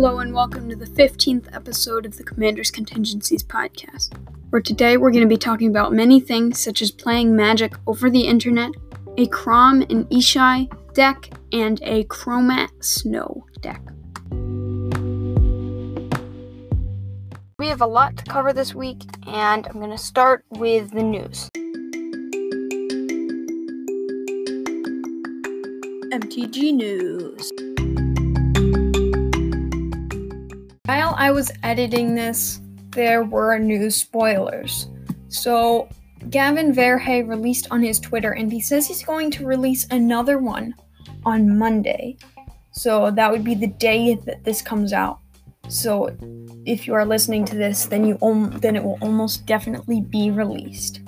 Hello and welcome to the 15th episode of the Commander's Contingencies podcast, where today we're going to be talking about many things such as playing Magic over the internet, a Kraum and Ishai deck, and a Chromat Snow deck. We have a lot to cover this week, and I'm going to start with the news. MTG News. While I was editing this, there were news spoilers. So, Gavin Verhey released on his Twitter, and he says he's going to release another one on Monday. So, that would be the day that this comes out. So, if you are listening to this, then it will almost definitely be released.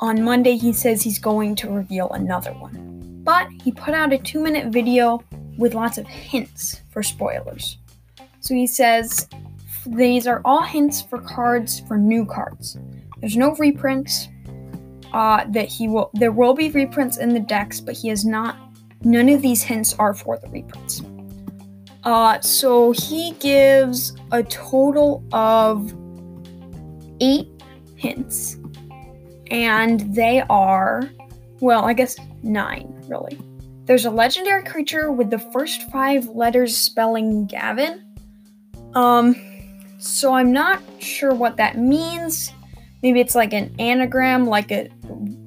On Monday, he says he's going to reveal another one. But he put out a 2-minute video with lots of hints for spoilers. So he says, these are all hints for cards, for new cards. There's no reprints. There will be reprints in the decks, but none of these hints are for the reprints. So he gives a total of 8 hints. And they are, well, I guess 9, really. There's a legendary creature with the first 5 letters spelling Gavin. So I'm not sure what that means. Maybe it's like an anagram, like a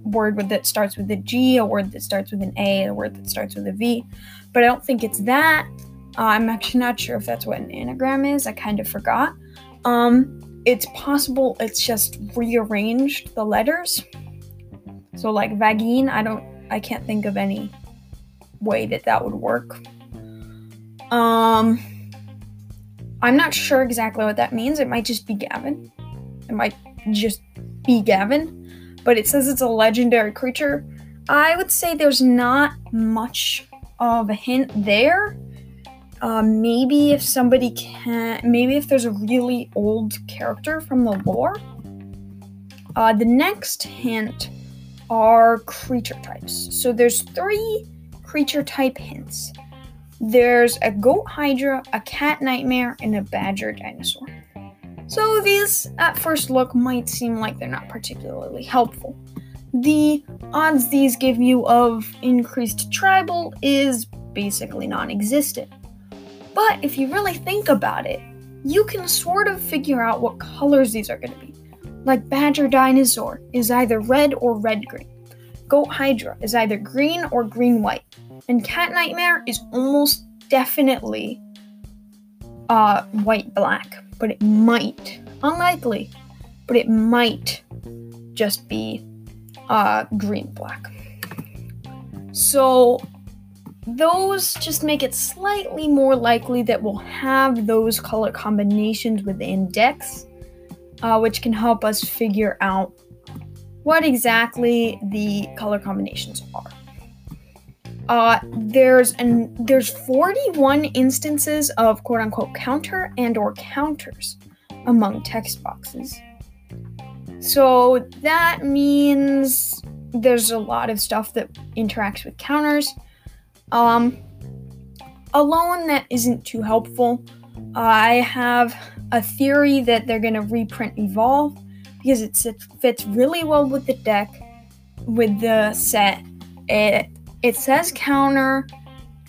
word that starts with a G, a word that starts with an A, a word that starts with a V. But I don't think it's that. I'm actually not sure if that's what an anagram is. I kind of forgot. It's possible it's just rearranged the letters. So like vagine, I can't think of any way that would work. I'm not sure exactly what that means. It might just be Gavin. But it says it's a legendary creature. I would say there's not much of a hint there. Maybe if there's a really old character from the lore. The next hint are creature types. So there's 3 creature type hints. There's a goat hydra, a cat nightmare, and a badger dinosaur. So these, at first look, might seem like they're not particularly helpful. The odds these give you of increased tribal is basically non-existent. But if you really think about it, you can sort of figure out what colors these are going to be. Like badger dinosaur is either red or red-green. Goat hydra is either green or green-white. And cat nightmare is almost definitely white-black, but it might, unlikely, but it might just be green-black. So those just make it slightly more likely that we'll have those color combinations within decks, which can help us figure out what exactly the color combinations are. There's 41 instances of quote-unquote counter and or counters among text boxes. So that means there's a lot of stuff that interacts with counters. Alone, that isn't too helpful. I have a theory that they're going to reprint Evolve because it fits really well with the deck, with the set. It says counter,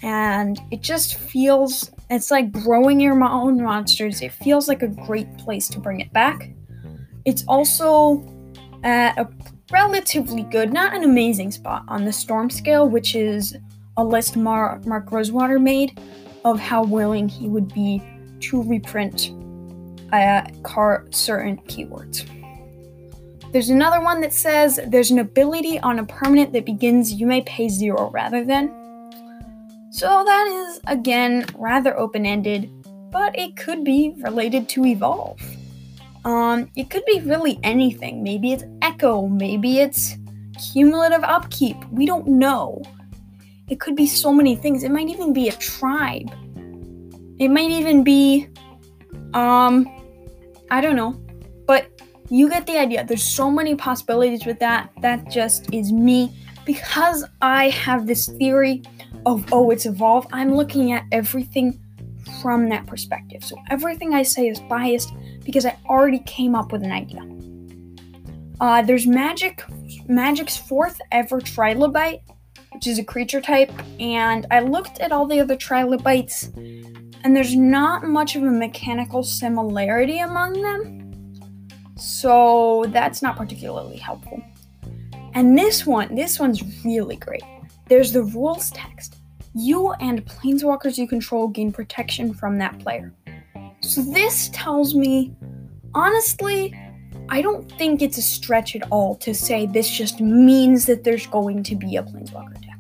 and it just feels, it's like growing your own monsters. It feels like a great place to bring it back. It's also at a relatively good, not an amazing spot on the Storm Scale, which is a list Mark Rosewater made of how willing he would be to reprint certain keywords. There's another one that says there's an ability on a permanent that begins you may pay 0 rather than. So that is, again, rather open-ended, but it could be related to Evolve. It could be really anything. Maybe it's Echo, maybe it's cumulative upkeep. We don't know. It could be so many things. It might even be a tribe. It might even be, I don't know, but you get the idea. There's so many possibilities with that. That just is me. Because I have this theory of, it's Evolve, I'm looking at everything from that perspective. So everything I say is biased because I already came up with an idea. There's Magic's fourth ever Trilobite, which is a creature type, and I looked at all the other Trilobites, and there's not much of a mechanical similarity among them, so that's not particularly helpful. And this one's really great. There's the rules text. You and planeswalkers you control gain protection from that player. So this tells me, honestly, I don't think it's a stretch at all to say this just means that there's going to be a planeswalker deck.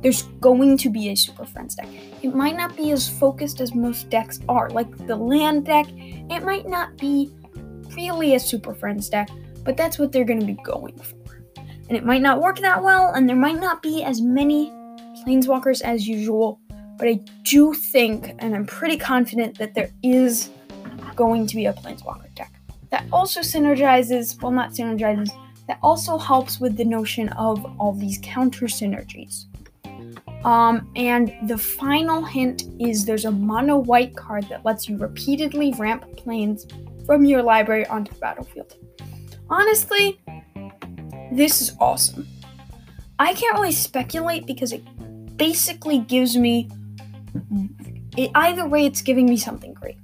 There's going to be a Super Friends deck. It might not be as focused as most decks are, like the land deck. It might not be really a Super Friends deck, but that's what they're going to be going for. And it might not work that well, and there might not be as many planeswalkers as usual, but I do think, and I'm pretty confident, that there is going to be a planeswalker deck. That also helps with the notion of all these counter synergies. And the final hint is there's a mono white card that lets you repeatedly ramp planes from your library onto the battlefield. Honestly, this is awesome. I can't really speculate because it basically gives me, either way it's giving me something great.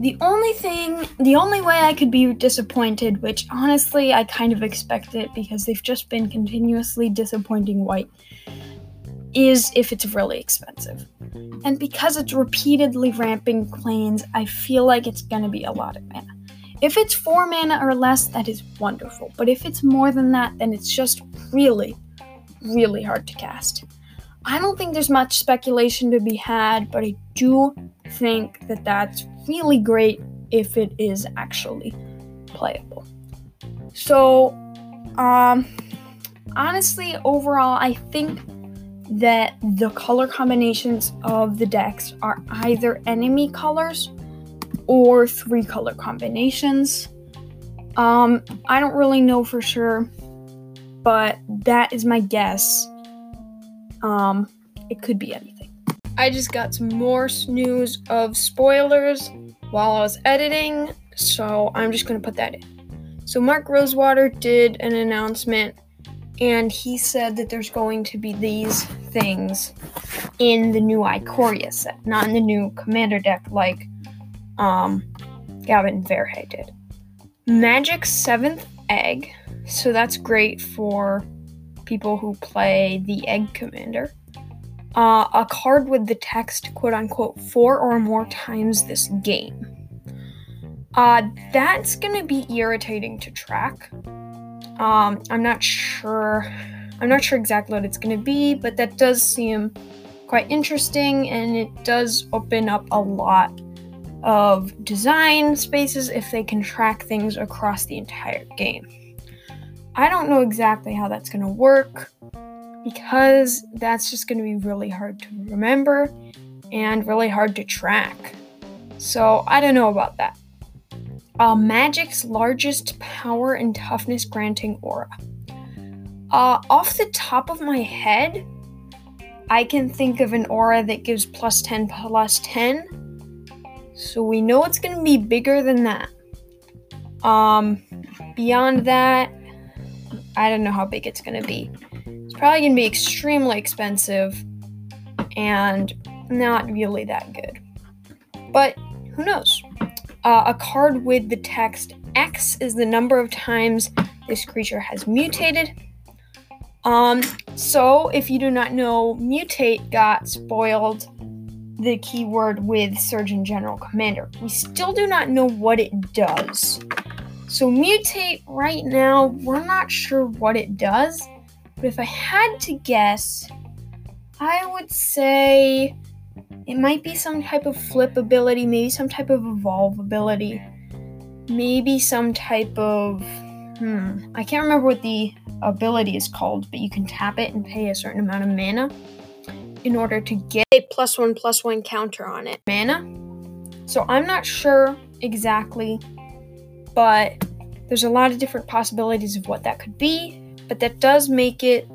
The only way I could be disappointed, which honestly I kind of expect it because they've just been continuously disappointing white, is if it's really expensive. And because it's repeatedly ramping planes, I feel like it's going to be a lot of mana. If it's 4 mana or less, that is wonderful. But if it's more than that, then it's just really, really hard to cast. I don't think there's much speculation to be had, but I do think that that's really great if it is actually playable. So, honestly, overall, I think that the color combinations of the decks are either enemy colors or 3 color combinations. I don't really know for sure, but that is my guess. It could be anything. I just got some more news of spoilers while I was editing, so I'm just going to put that in. So Mark Rosewater did an announcement, and he said that there's going to be these things in the new Ikoria set, not in the new Commander deck like Gavin Verhey did. Magic's 7th egg, so that's great for people who play the Egg Commander. A card with the text, quote-unquote, 4 or more times this game. That's going to be irritating to track. I'm not sure exactly what it's going to be, but that does seem quite interesting, and it does open up a lot of design spaces if they can track things across the entire game. I don't know exactly how that's going to work because that's just going to be really hard to remember and really hard to track. So I don't know about that. Magic's largest power and toughness granting aura. Off the top of my head, I can think of an aura that gives +10/+10. So we know it's going to be bigger than that. Beyond that, I don't know how big it's going to be. It's probably going to be extremely expensive and not really that good. But who knows? A card with the text X is the number of times this creature has mutated. So if you do not know, mutate got spoiled, the keyword with Surgeon General Commander. We still do not know what it does. So mutate right now, we're not sure what it does, but if I had to guess, I would say it might be some type of flip ability, maybe some type of evolve ability, maybe some type of, I can't remember what the ability is called, but you can tap it and pay a certain amount of mana in order to get a +1/+1 counter on it. Mana? So I'm not sure exactly, but there's a lot of different possibilities of what that could be, but that does make it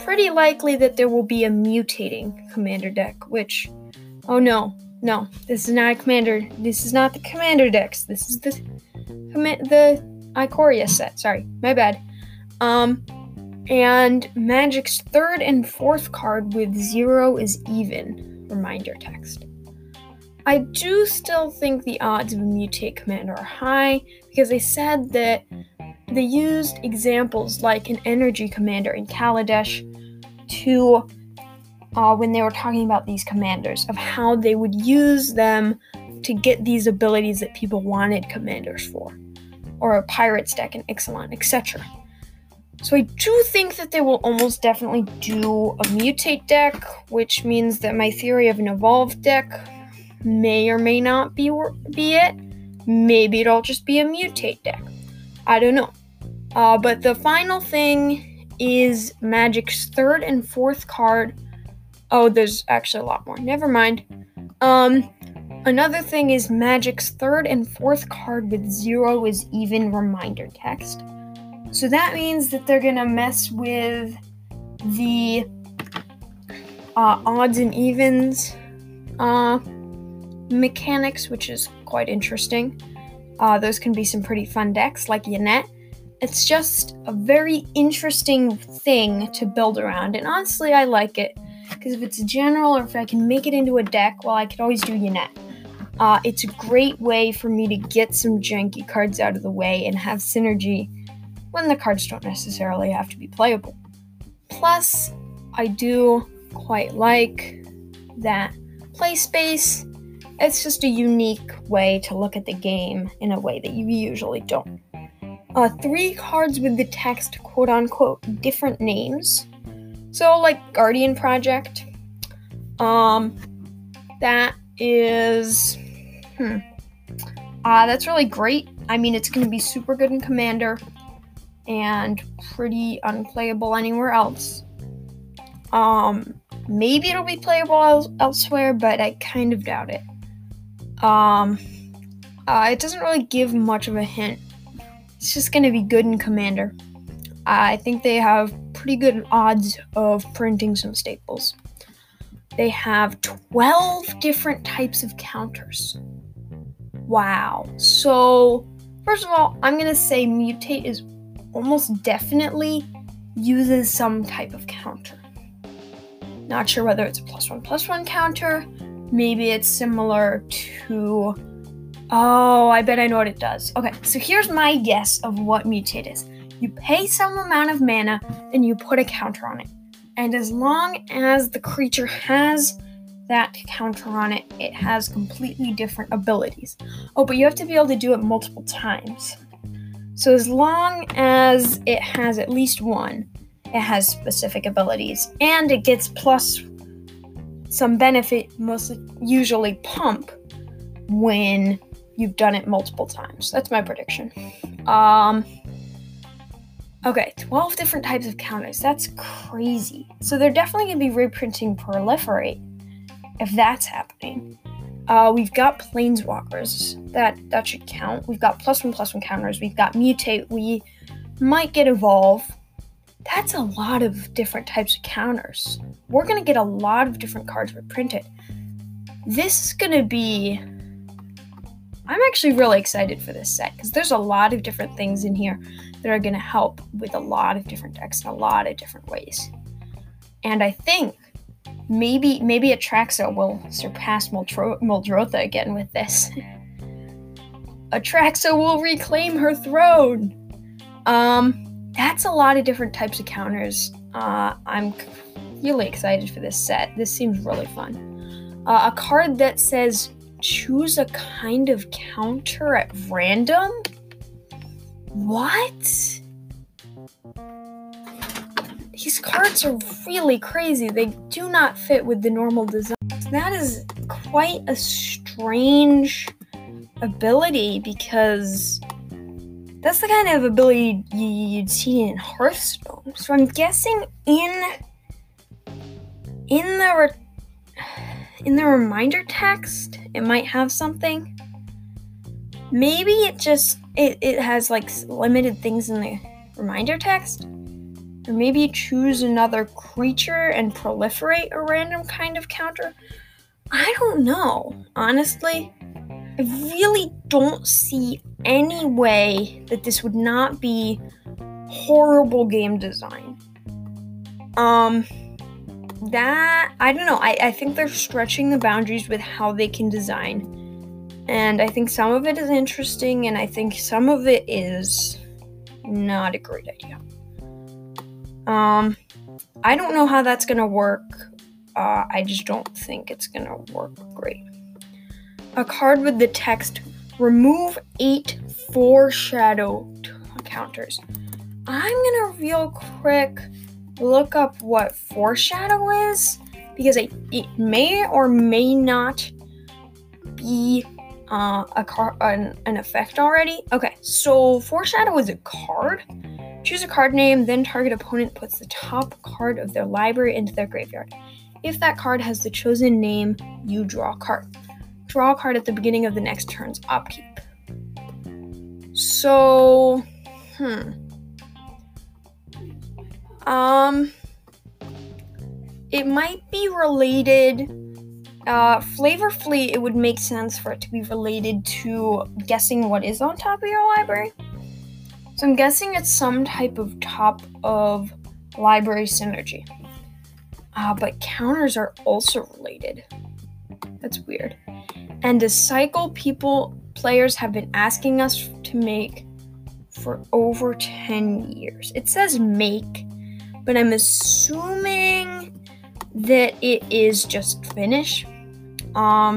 pretty likely that there will be a mutating Commander deck, which, oh no, No, this is not a commander. This is not the commander decks. This is the Ikoria set. Sorry, my bad. And Magic's third and fourth card with zero is even. Reminder text. I do still think the odds of a mutate commander are high because they said that they used examples like an energy commander in Kaladesh to when they were talking about these commanders, of how they would use them to get these abilities that people wanted commanders for, or a pirate's deck in Ixalan, etc. So I do think that they will almost definitely do a mutate deck, which means that my theory of an evolved deck may or may not be it. Maybe it'll just be a mutate deck. I don't know. But the final thing is Magic's third and fourth card. Oh, there's actually a lot more. Never mind. Another thing is Magic's third and fourth card with zero is even reminder text. So that means that they're going to mess with the odds and evens mechanics, which is quite interesting. Those can be some pretty fun decks, like Yennett. It's just a very interesting thing to build around, and honestly, I like it. Because if it's a general or if I can make it into a deck, well, I could always do Yennett. It's a great way for me to get some janky cards out of the way and have synergy when the cards don't necessarily have to be playable. Plus, I do quite like that play space. It's just a unique way to look at the game in a way that you usually don't. Three cards with the text, quote-unquote, different names. So, like, Guardian Project, that is, that's really great. I mean, it's going to be super good in Commander and pretty unplayable anywhere else. Maybe it'll be playable elsewhere, but I kind of doubt it. It doesn't really give much of a hint. It's just going to be good in Commander. I think they have pretty good odds of printing some staples. They have 12 different types of counters. Wow. So, first of all, I'm going to say mutate is almost definitely uses some type of counter. Not sure whether it's a +1/+1 counter. Maybe it's similar to... Oh, I bet I know what it does. Okay, so here's my guess of what mutate is. You pay some amount of mana, and you put a counter on it. And as long as the creature has that counter on it, it has completely different abilities. Oh, but you have to be able to do it multiple times. So as long as it has at least one, it has specific abilities. And it gets plus some benefit, mostly usually pump, when you've done it multiple times. That's my prediction. Okay, 12 different types of counters. That's crazy. So they're definitely going to be reprinting Proliferate, if that's happening. We've got Planeswalkers. That should count. We've got +1/+1 counters. We've got Mutate. We might get Evolve. That's a lot of different types of counters. We're going to get a lot of different cards reprinted. This is going to be... I'm actually really excited for this set, because there's a lot of different things in here that are going to help with a lot of different decks in a lot of different ways. And I think maybe Atraxa will surpass Muldrotha again with this. Atraxa will reclaim her throne! That's a lot of different types of counters. I'm really excited for this set. This seems really fun. A card that says, choose a kind of counter at random? What? These cards are really crazy. They do not fit with the normal design. That is quite a strange ability, because that's the kind of ability you'd see in Hearthstone. So I'm guessing in the reminder text, it might have something. Maybe it just... It has, like, limited things in the reminder text. Or maybe choose another creature and proliferate a random kind of counter. I don't know, honestly. I really don't see any way that this would not be horrible game design. I don't know. I think they're stretching the boundaries with how they can design. And I think some of it is interesting, and I think some of it is not a great idea. I don't know how that's going to work. I just don't think it's going to work great. A card with the text, remove 8 foreshadow counters. I'm going to real quick look up what foreshadow is, because it may or may not be an effect already. Okay, so foreshadow is a card. Choose a card name, then target opponent puts the top card of their library into their graveyard. If that card has the chosen name, you draw a card. Draw a card at the beginning of the next turn's upkeep. So, it might be related. Flavorfully, it would make sense for it to be related to guessing what is on top of your library. So I'm guessing it's some type of top of library synergy. But counters are also related. That's weird. And a cycle players have been asking us to make for over 10 years. It says make, but I'm assuming that it is just finish. I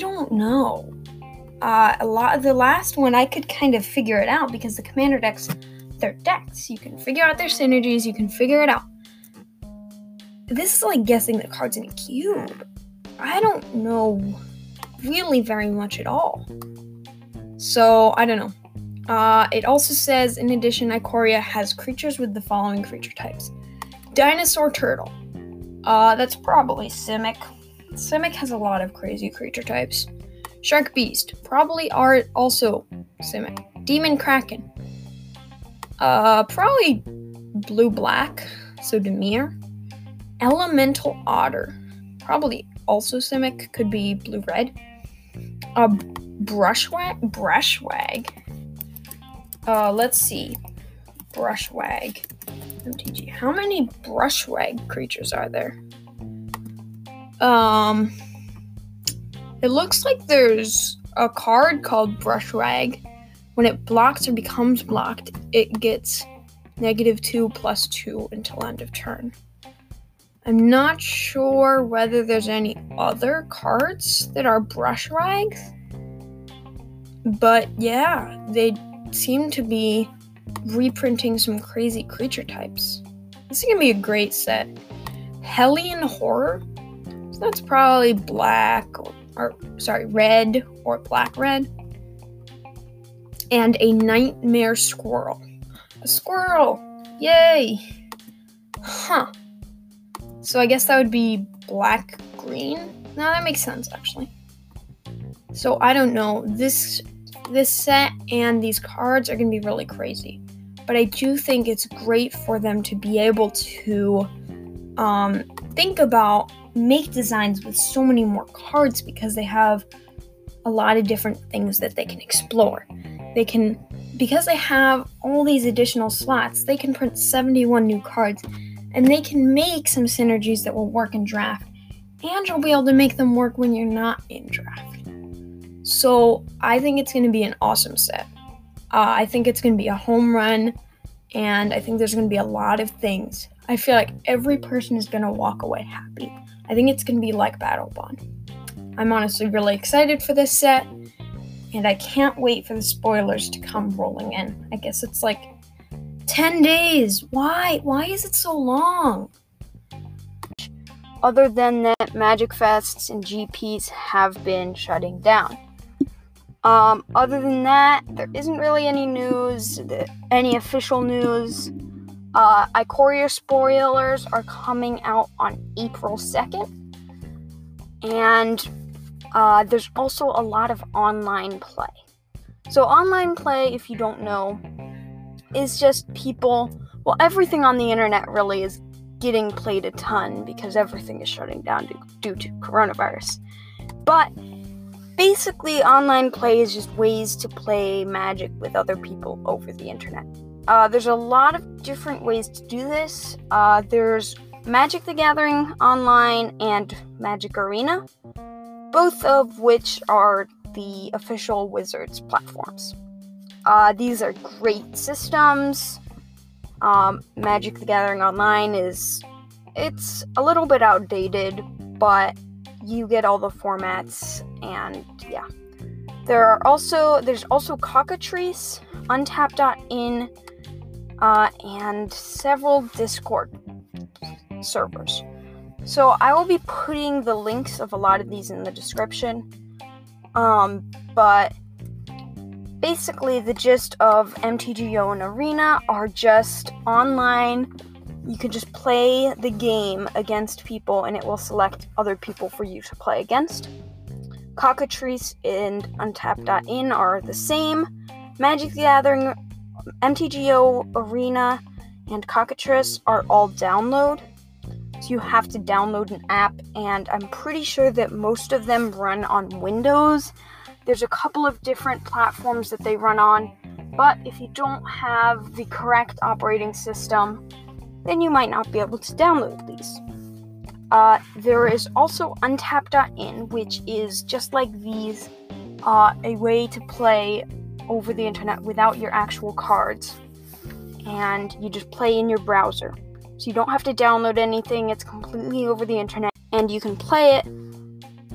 don't know. The last one I could kind of figure it out, because the commander decks, they're decks. You can figure out their synergies, you can figure it out. This is like guessing the cards in a cube. I don't know really very much at all. So, I don't know. It also says, in addition, Ikoria has creatures with the following creature types. Dinosaur turtle. That's probably Simic. Simic has a lot of crazy creature types. Shark beast. Probably are also Simic. Demon kraken. Probably blue-black, so Dimir. Elemental otter, probably also Simic, could be blue-red. A brushwag. Let's see, brushwag. MTG. How many brushwag creatures are there? It looks like there's a card called brushwag. When it blocks or becomes blocked, it gets -2/+2 until end of turn. I'm not sure whether there's any other cards that are brushwags, but yeah, they seem to be reprinting some crazy creature types. This is gonna be a great set. Hellion horror, so that's probably black or red or black-red, and a nightmare squirrel. A squirrel, yay! Huh. So I guess that would be black-green. No, that makes sense, actually. So I don't know. This set and these cards are going to be really crazy. But I do think it's great for them to be able to think about, make designs with so many more cards, because they have a lot of different things that they can explore. They can, because they have all these additional slots, they can print 71 new cards. And they can make some synergies that will work in draft, and you'll be able to make them work when you're not in draft. So I think it's going to be an awesome set. I think it's going to be a home run, and I think there's going to be a lot of things. I feel like every person is going to walk away happy. I think it's going to be like Battle Bond. I'm honestly really excited for this set, and I can't wait for the spoilers to come rolling in. I guess it's like 10 days. Why is it so long? Other than that, Magic Fests and GPs have been shutting down. Other than that, there isn't really any news, any official news. Ikoria spoilers are coming out on April 2nd. And there's also a lot of online play. So online play, if you don't know, is just people, well, everything on the internet really is getting played a ton because everything is shutting down due to coronavirus. But basically, online play is just ways to play Magic with other people over the internet. There's a lot of different ways to do this. There's Magic the Gathering Online and Magic Arena, both of which are the official Wizards platforms. These are great systems. Magic the Gathering Online it's a little bit outdated, but you get all the formats, and yeah. There's also Cockatrice, Untap.in, and several Discord servers. So I will be putting the links of a lot of these in the description. But basically, the gist of MTGO and Arena are just online. You can just play the game against people, and it will select other people for you to play against. Cockatrice and Untap.in are the same. Magic the Gathering, MTGO, Arena, and Cockatrice are all download. So you have to download an app, and I'm pretty sure that most of them run on Windows. There's a couple of different platforms that they run on, but if you don't have the correct operating system, then you might not be able to download these. There is also Untap.in, which is just like these, a way to play over the internet without your actual cards. And you just play in your browser. So you don't have to download anything, it's completely over the internet, and you can play it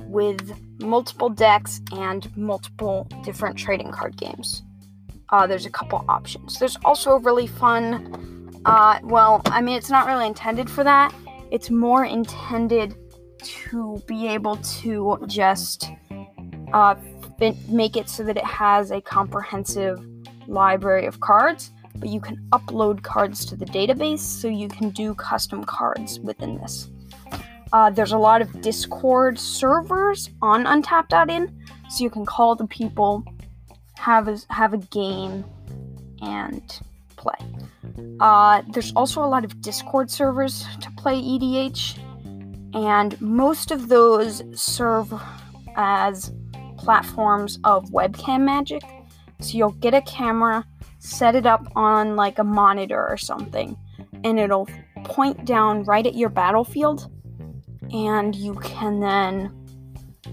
with multiple decks and multiple different trading card games. There's a couple options. There's also a really fun, it's not really intended for that. It's more intended to be able to just make it so that it has a comprehensive library of cards, but you can upload cards to the database, so you can do custom cards within this. There's a lot of Discord servers on Untap.in, so you can call the people, have a game, and play. There's also a lot of Discord servers to play EDH, and most of those serve as platforms of webcam Magic. So you'll get a camera, set it up on like a monitor or something, and it'll point down right at your battlefield, and you can then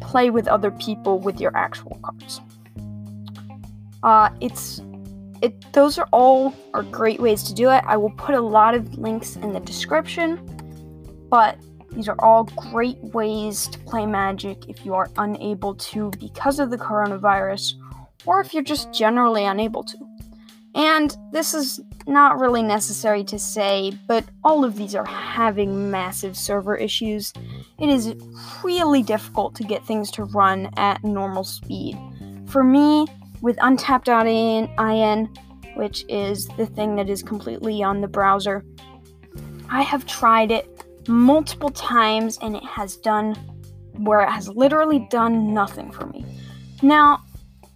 play with other people with your actual cards. Those are all are great ways to do it. I will put a lot of links in the description, but these are all great ways to play Magic if you are unable to because of the coronavirus, or if you're just generally unable to. And this is not really necessary to say, but all of these are having massive server issues. It is really difficult to get things to run at normal speed. For me, with Untap.in, which is the thing that is completely on the browser, I have tried it multiple times, and it has literally done nothing for me. Now,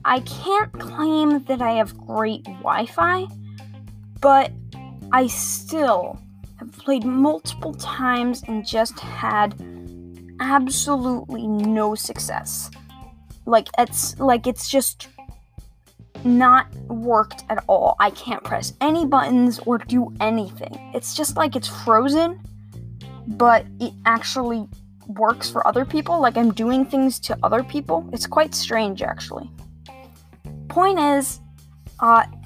I can't claim that I have great Wi-Fi, but I still have played multiple times and just had absolutely no success. It's just not worked at all. I can't press any buttons or do anything. It's just like it's frozen, but it actually works for other people. Like I'm doing things to other people. It's quite strange, actually. Point is,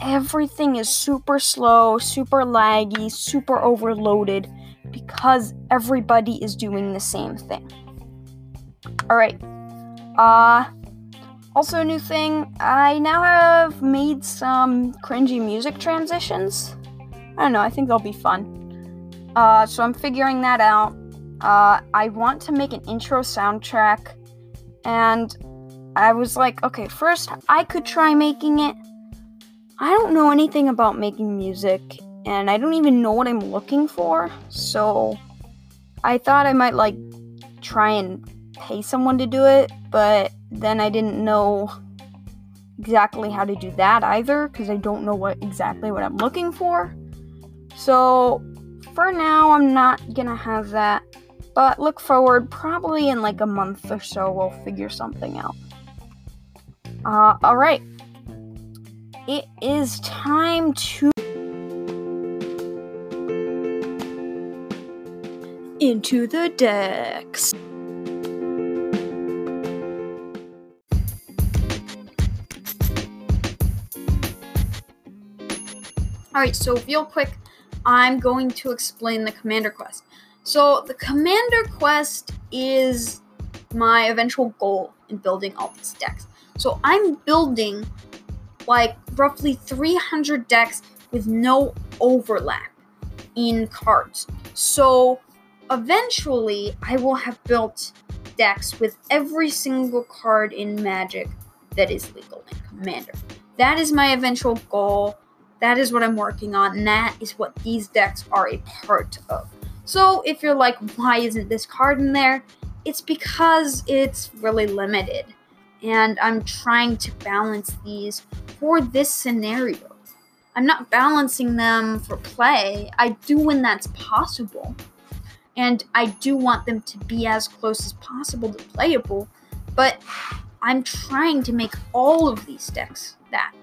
everything is super slow, super laggy, super overloaded because everybody is doing the same thing. Alright, also a new thing, I now have made some cringy music transitions. I don't know, I think they'll be fun. So I'm figuring that out. I want to make an intro soundtrack, and I was like, okay, first I could try making it. I don't know anything about making music, and I don't even know what I'm looking for, so I thought I might, try and pay someone to do it, but then I didn't know exactly how to do that either, because I don't know what I'm looking for. So for now, I'm not gonna have that, but look forward, probably in like a month or so, we'll figure something out. Alright. It is time to into the decks. Alright, so real quick, I'm going to explain the Commander quest. So the Commander quest is my eventual goal in building all these decks. So I'm building like roughly 300 decks with no overlap in cards. So eventually I will have built decks with every single card in Magic that is legal in Commander. That is my eventual goal. That is what I'm working on, and that is what these decks are a part of. So if you're like, why isn't this card in there? It's because it's really limited, and I'm trying to balance these for this scenario. I'm not balancing them for play. I do when that's possible, and I do want them to be as close as possible to playable, but I'm trying to make all of these decks that,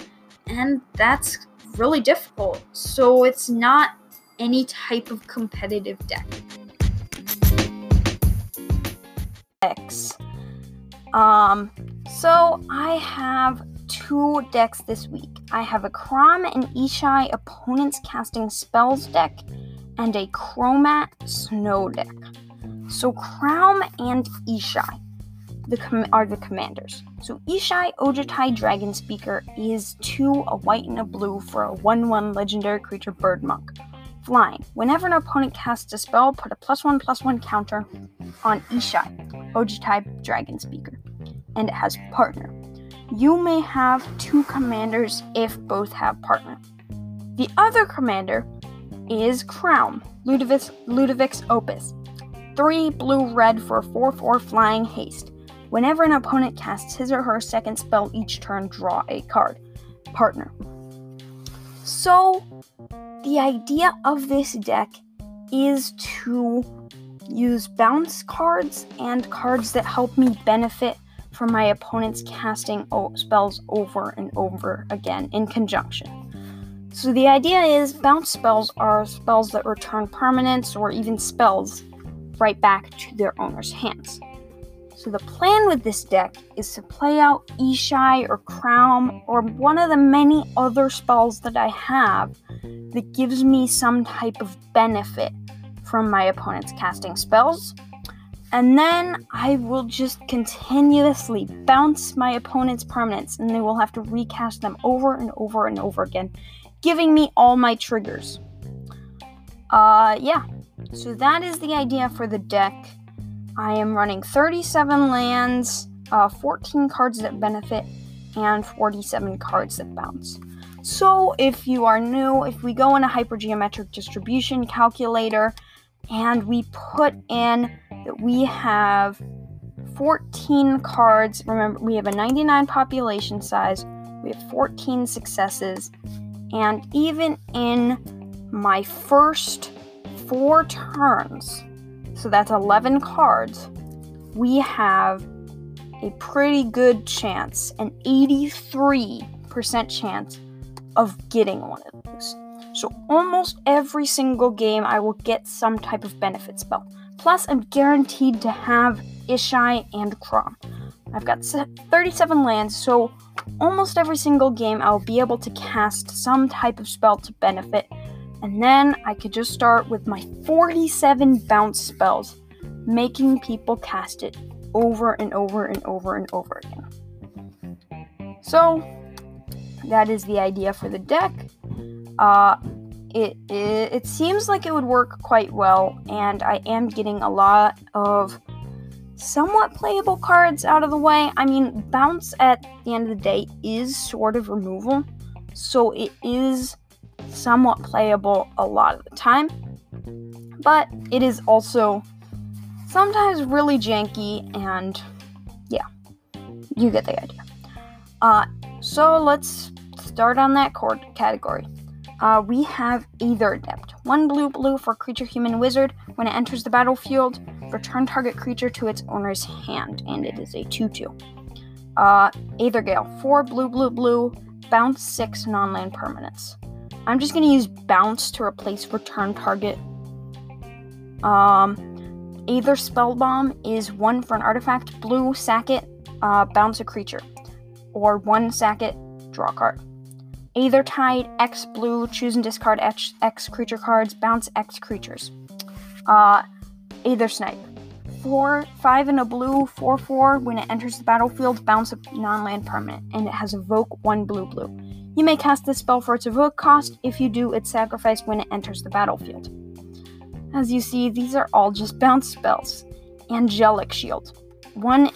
and that's really difficult, so it's not any type of competitive deck. So I have two decks this week. I have a Kraum and Ishai opponents casting spells deck and a Chromat snow deck. So Kraum and Ishai are the commanders. So Ishai, Ojutai Dragonspeaker is 2, a white and a blue for a 1/1 legendary creature bird monk. Flying. Whenever an opponent casts a spell, put a +1/+1 counter on Ishai, Ojutai Dragonspeaker, and it has partner. You may have two commanders if both have partner. The other commander is Kraum, Ludovic's Opus. 3 blue-red for 4/4 flying haste. Whenever an opponent casts his or her second spell each turn, draw a card. Partner. So, the idea of this deck is to use bounce cards and cards that help me benefit from my opponent's casting spells over and over again in conjunction. So the idea is bounce spells are spells that return permanents or even spells right back to their owner's hands. So the plan with this deck is to play out Ishai or Kraum or one of the many other spells that I have that gives me some type of benefit from my opponent's casting spells. And then I will just continuously bounce my opponent's permanents and they will have to recast them over and over and over again, giving me all my triggers. So that is the idea for the deck. I am running 37 lands, 14 cards that benefit, and 47 cards that bounce. So if you are new, if we go in a hypergeometric distribution calculator and we put in that we have 14 cards, remember we have a 99 population size, we have 14 successes, and even in my first 4 turns, so that's 11 cards, we have a pretty good chance, an 83% chance of getting one of those. So almost every single game I will get some type of benefit spell. Plus I'm guaranteed to have Ishai and Kraum. I've got 37 lands, so almost every single game I'll be able to cast some type of spell to benefit. And then I could just start with my 47 bounce spells, making people cast it over and over and over and over again. So, that is the idea for the deck. It seems like it would work quite well, and I am getting a lot of somewhat playable cards out of the way. I mean, bounce at the end of the day is sort of removal, so it is somewhat playable a lot of the time, but it is also sometimes really janky, and yeah, you get the idea. So let's start on that category. we have Aether Adept. 1 blue for creature human wizard. When it enters the battlefield, return target creature to its owner's hand, and it is a 2/2. Aether Gale, 4 blue, bounce 6 non-land permanents. I'm just going to use bounce to replace return target. Aether Spell Bomb is 1 for an artifact, blue, sack it, bounce a creature, or 1 sack it, draw a card. Aether Tide, X blue, choose and discard X creature cards, bounce X creatures. Aether Snipe, 4/5 4/4, when it enters the battlefield, bounce a non-land permanent, and it has evoke 1 blue. You may cast this spell for its evoke cost. If you do, it's sacrificed when it enters the battlefield. As you see, these are all just bounce spells. Angelic Shield, 1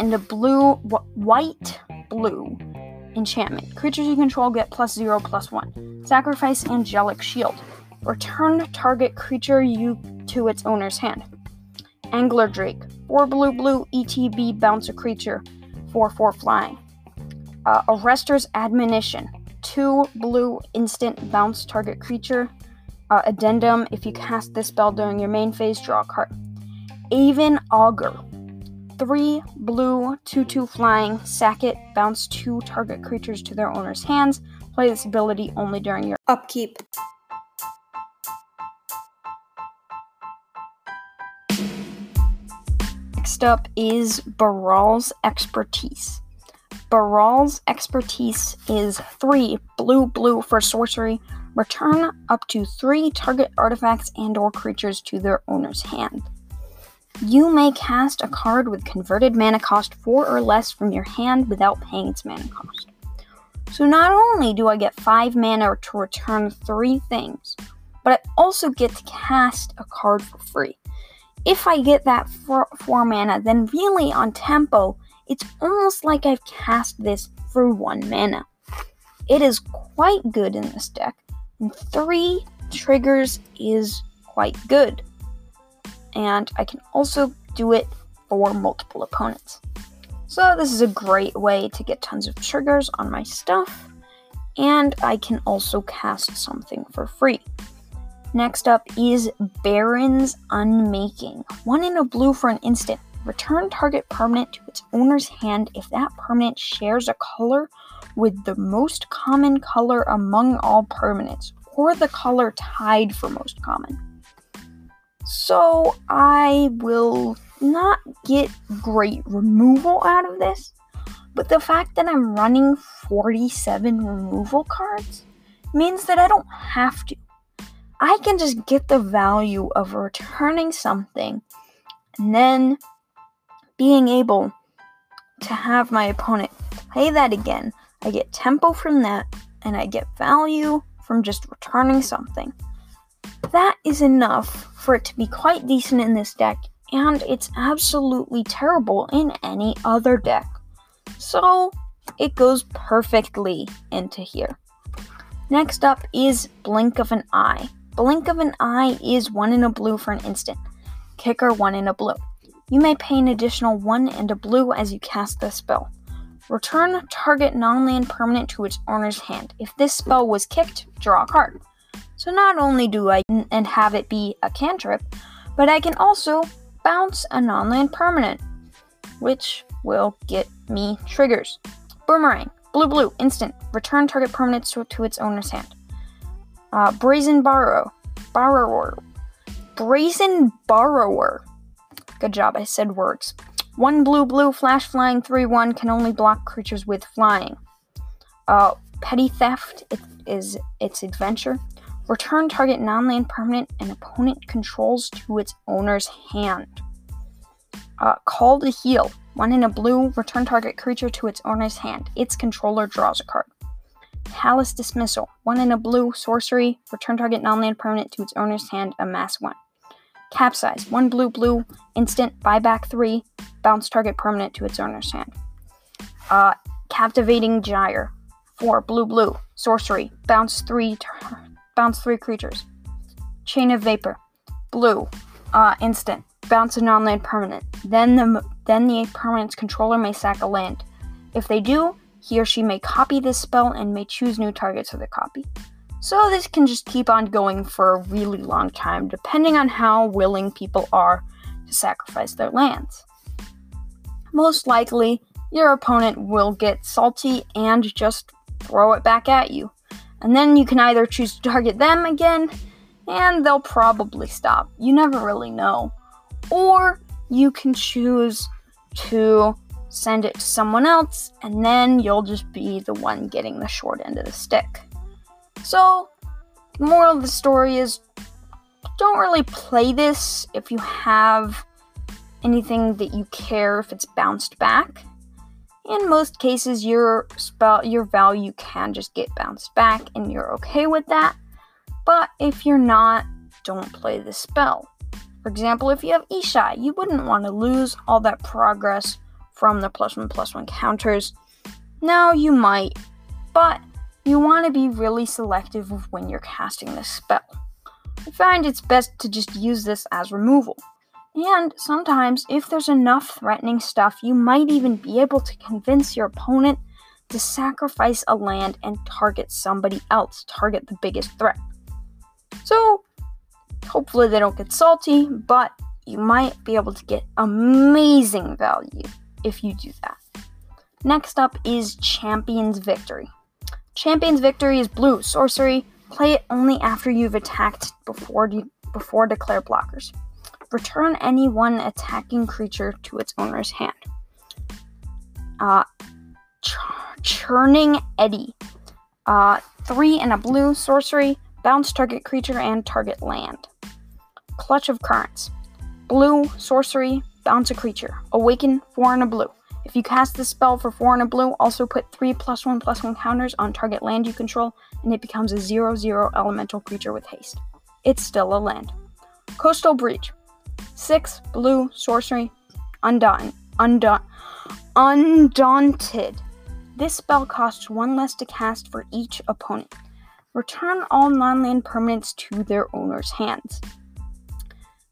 white blue enchantment. Creatures you control get +0/+1. Sacrifice Angelic Shield. Return target creature you to its owner's hand. Angler Drake, 4 blue, ETB, bounce a creature, 4/4 flying. Arrester's Admonition, 2 blue, instant, bounce target creature. Addendum, if you cast this spell during your main phase, draw a card. Aven Augur, 3 blue, 2/2 flying, sack it, bounce 2 target creatures to their owner's hands. Play this ability only during your upkeep. Next up is Baral's Expertise. Baral's Expertise is 3 blue for sorcery. Return up to 3 target artifacts and/or creatures to their owner's hand. You may cast a card with converted mana cost 4 or less from your hand without paying its mana cost. So not only do I get 5 mana to return 3 things, but I also get to cast a card for free. If I get that 4 mana, then really on tempo, it's almost like I've cast this for 1 mana. It is quite good in this deck, and 3 triggers is quite good. And I can also do it for multiple opponents. So this is a great way to get tons of triggers on my stuff, and I can also cast something for free. Next up is Baron's Unmaking. 1 blue for an instant. Return target permanent to its owner's hand if that permanent shares a color with the most common color among all permanents, or the color tied for most common. So I will not get great removal out of this, but the fact that I'm running 47 removal cards means that I don't have to. I can just get the value of returning something and then being able to have my opponent play that again. I get tempo from that, and I get value from just returning something. That is enough for it to be quite decent in this deck, and it's absolutely terrible in any other deck. So it goes perfectly into here. Next up is Blink of an Eye. Blink of an Eye is 1 blue for an instant. Kicker 1 blue. You may pay an additional 1 blue as you cast this spell. Return target non-land permanent to its owner's hand. If this spell was kicked, draw a card. So not only do I and have it be a cantrip, but I can also bounce a non-land permanent, which will get me triggers. Boomerang, 2 blue, instant. Return target permanent to its owner's hand. Brazen Borrower. Brazen Borrower. Good job, I said words. 1 blue, flash flying, 3/1, can only block creatures with flying. Petty Theft is its adventure. Return target non-land permanent an opponent controls to its owner's hand. Call to Heal, 1 blue, return target creature to its owner's hand. Its controller draws a card. Palace Dismissal, 1 blue, sorcery, return target non-land permanent to its owner's hand, amass 1. Capsize, 1 blue, instant, buyback 3, bounce target permanent to its owner's hand. Captivating Gyre, 4 blue, sorcery, bounce 3, bounce 3 creatures. Chain of Vapor, blue, instant, bounce a non-land permanent. Then the permanent's controller may sack a land. If they do, he or she may copy this spell and may choose new targets for the copy. So this can just keep on going for a really long time, depending on how willing people are to sacrifice their lands. Most likely, your opponent will get salty and just throw it back at you. And then you can either choose to target them again, and they'll probably stop. You never really know. Or you can choose to send it to someone else, and then you'll just be the one getting the short end of the stick. So, the moral of the story is, don't really play this if you have anything that you care if it's bounced back. In most cases, your value can just get bounced back, and you're okay with that. But if you're not, don't play this spell. For example, if you have Ishai, you wouldn't want to lose all that progress from the +1/+1 counters. Now you might, but you want to be really selective of when you're casting this spell. I find it's best to just use this as removal. And sometimes, if there's enough threatening stuff, you might even be able to convince your opponent to sacrifice a land and target somebody else, target the biggest threat. So, hopefully they don't get salty, but you might be able to get amazing value if you do that. Next up is Champion's Victory. Champion's Victory is blue, sorcery. Play it only after you've attacked before declare blockers. Return any one attacking creature to its owner's hand. Churning Eddy. 3 and a blue, sorcery. Bounce target creature and target land. Clutch of Currents. Blue, sorcery, bounce a creature. Awaken, 4 and a blue. If you cast this spell for 4 and a blue, also put 3 +1/+1 counters on target land you control, and it becomes a 0/0 elemental creature with haste. It's still a land. Coastal Breach. 6, blue, sorcery, Undaunted. This spell costs 1 less to cast for each opponent. Return all non-land permanents to their owner's hands.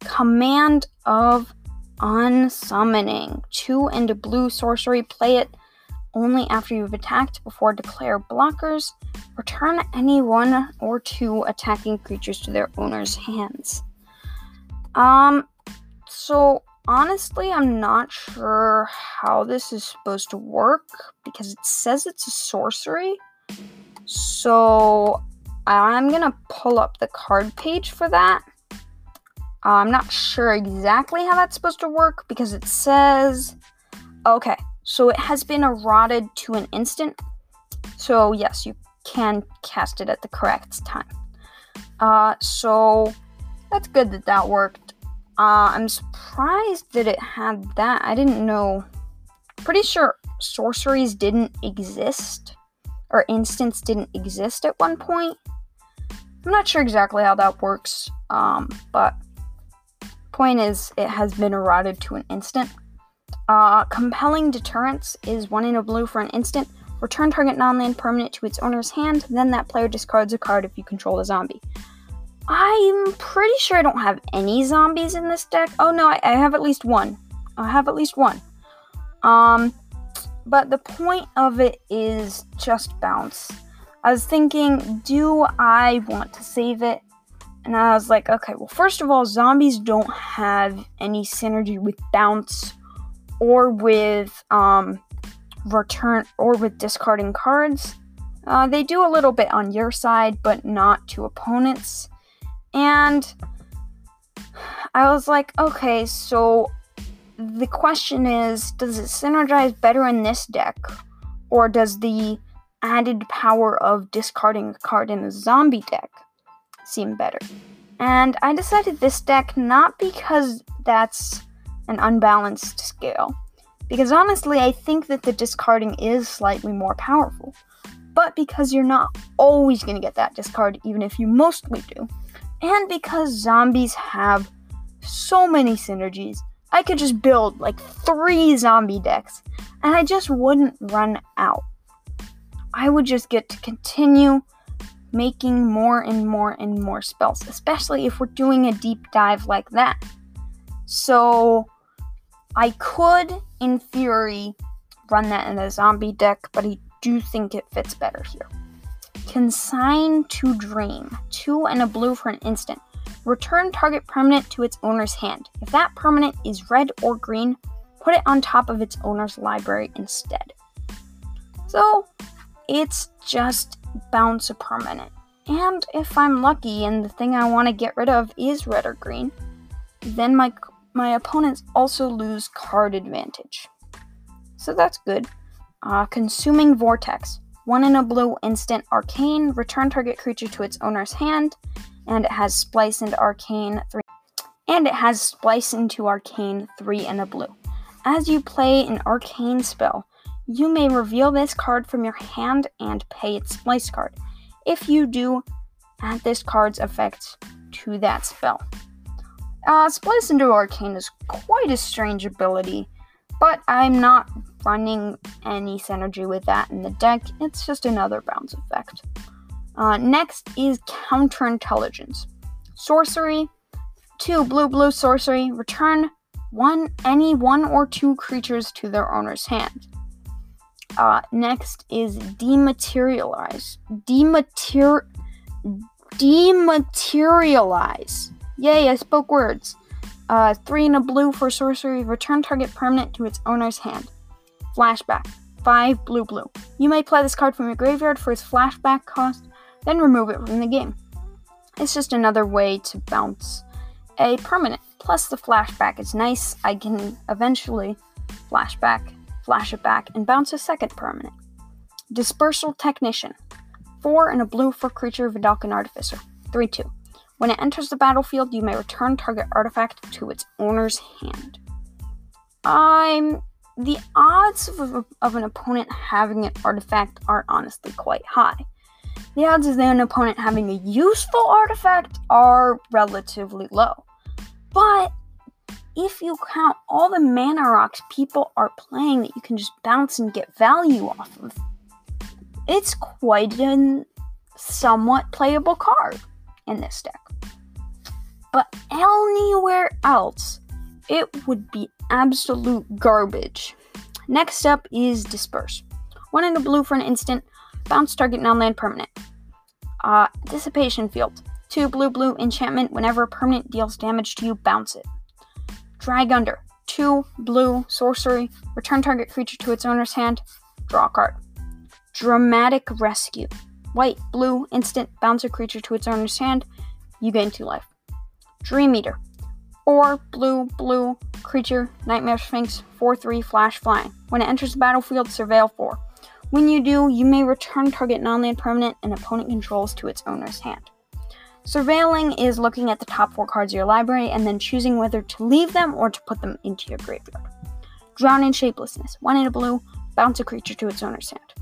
Command of Unsummoning. 2 and a blue, sorcery, play it only after you've attacked before declare blockers. Return any 1 or 2 attacking creatures to their owner's hands. So honestly, I'm not sure how this is supposed to work because it says it's a sorcery. So I'm gonna pull up the card page for that. I'm not sure exactly how that's supposed to work because it says, okay, so it has been eroded to an instant. So yes, you can cast it at the correct time. So that's good that that worked. I'm surprised that it had that. I didn't know. Pretty sure sorceries didn't exist, or instants didn't exist at one point. I'm not sure exactly how that works, but point is, it has been eroded to an instant. Compelling Deterrence is 1 in a blue for an instant. Return target non-land permanent to its owner's hand, then that player discards a card if you control a zombie. I'm pretty sure I don't have any zombies in this deck. Oh no, I have at least one. But the point of it is just bounce. I was thinking, do I want to save it? And I was like, okay, well, first of all, zombies don't have any synergy with bounce or with return or with discarding cards. They do a little bit on your side, but not to opponents. And I was like, okay, so the question is, does it synergize better in this deck? Or does the added power of discarding a card in the zombie deck seem better? And I decided this deck not because that's an unbalanced scale. Because honestly, I think that the discarding is slightly more powerful. But because you're not always going to get that discard, even if you mostly do. And because zombies have so many synergies, I could just build like 3 zombie decks, and I just wouldn't run out. I would just get to continue making more and more and more spells, especially if we're doing a deep dive like that. So I could, in theory, run that in a zombie deck, but I do think it fits better here. Consign to Dream. 2 and a blue for an instant. Return target permanent to its owner's hand. If that permanent is red or green, put it on top of its owner's library instead. So, it's just bounce a permanent. And if I'm lucky and the thing I want to get rid of is red or green, then my opponents also lose card advantage. So that's good. Consuming Vortex. 1 in a blue instant arcane. Return target creature to its owner's hand. And it has splice into arcane 3. And it has splice into arcane 3 and a blue. As you play an arcane spell, you may reveal this card from your hand and pay its splice card. If you do, add this card's effect to that spell. Splice into Arcane is quite a strange ability, but I'm not running any synergy with that in the deck. It's just another bounce effect. Next is Counterintelligence. Sorcery, 2 blue-blue sorcery, return any one or two creatures to their owner's hand. Next is Dematerialize. Dematerialize. Yay, I spoke words. 3 and a blue for sorcery. Return target permanent to its owner's hand. Flashback. 5 blue-blue. You may play this card from your graveyard for its flashback cost, then remove it from the game. It's just another way to bounce a permanent. Plus, the flashback is nice. I can eventually flash it back, and bounce a second permanent. Dispersal Technician. 4 and a blue for creature Vidalcan Artificer. 3-2. When it enters the battlefield, you may return target artifact to its owner's hand. The odds of an opponent having an artifact are honestly quite high. The odds of an opponent having a useful artifact are relatively low. But if you count all the mana rocks people are playing that you can just bounce and get value off of, it's quite a somewhat playable card in this deck. But anywhere else, it would be absolute garbage. Next up is Disperse. 1 in a blue for an instant, bounce target non-land permanent. Dissipation Field. 2 blue-blue enchantment, whenever a permanent deals damage to you, bounce it. Drag Under. 2 blue sorcery. Return target creature to its owner's hand. Draw a card. Dramatic Rescue. White, blue, instant, bounce a creature to its owner's hand. You gain 2 life. Dream Eater. 4 blue, blue, creature, Nightmare Sphinx, 4-3, flash flying. When it enters the battlefield, surveil 4. When you do, you may return target non-land permanent an opponent controls to its owner's hand. Surveilling is looking at the top 4 cards of your library and then choosing whether to leave them or to put them into your graveyard. Drown in Shapelessness. 1 in a blue, bounce a creature to its owner's hand.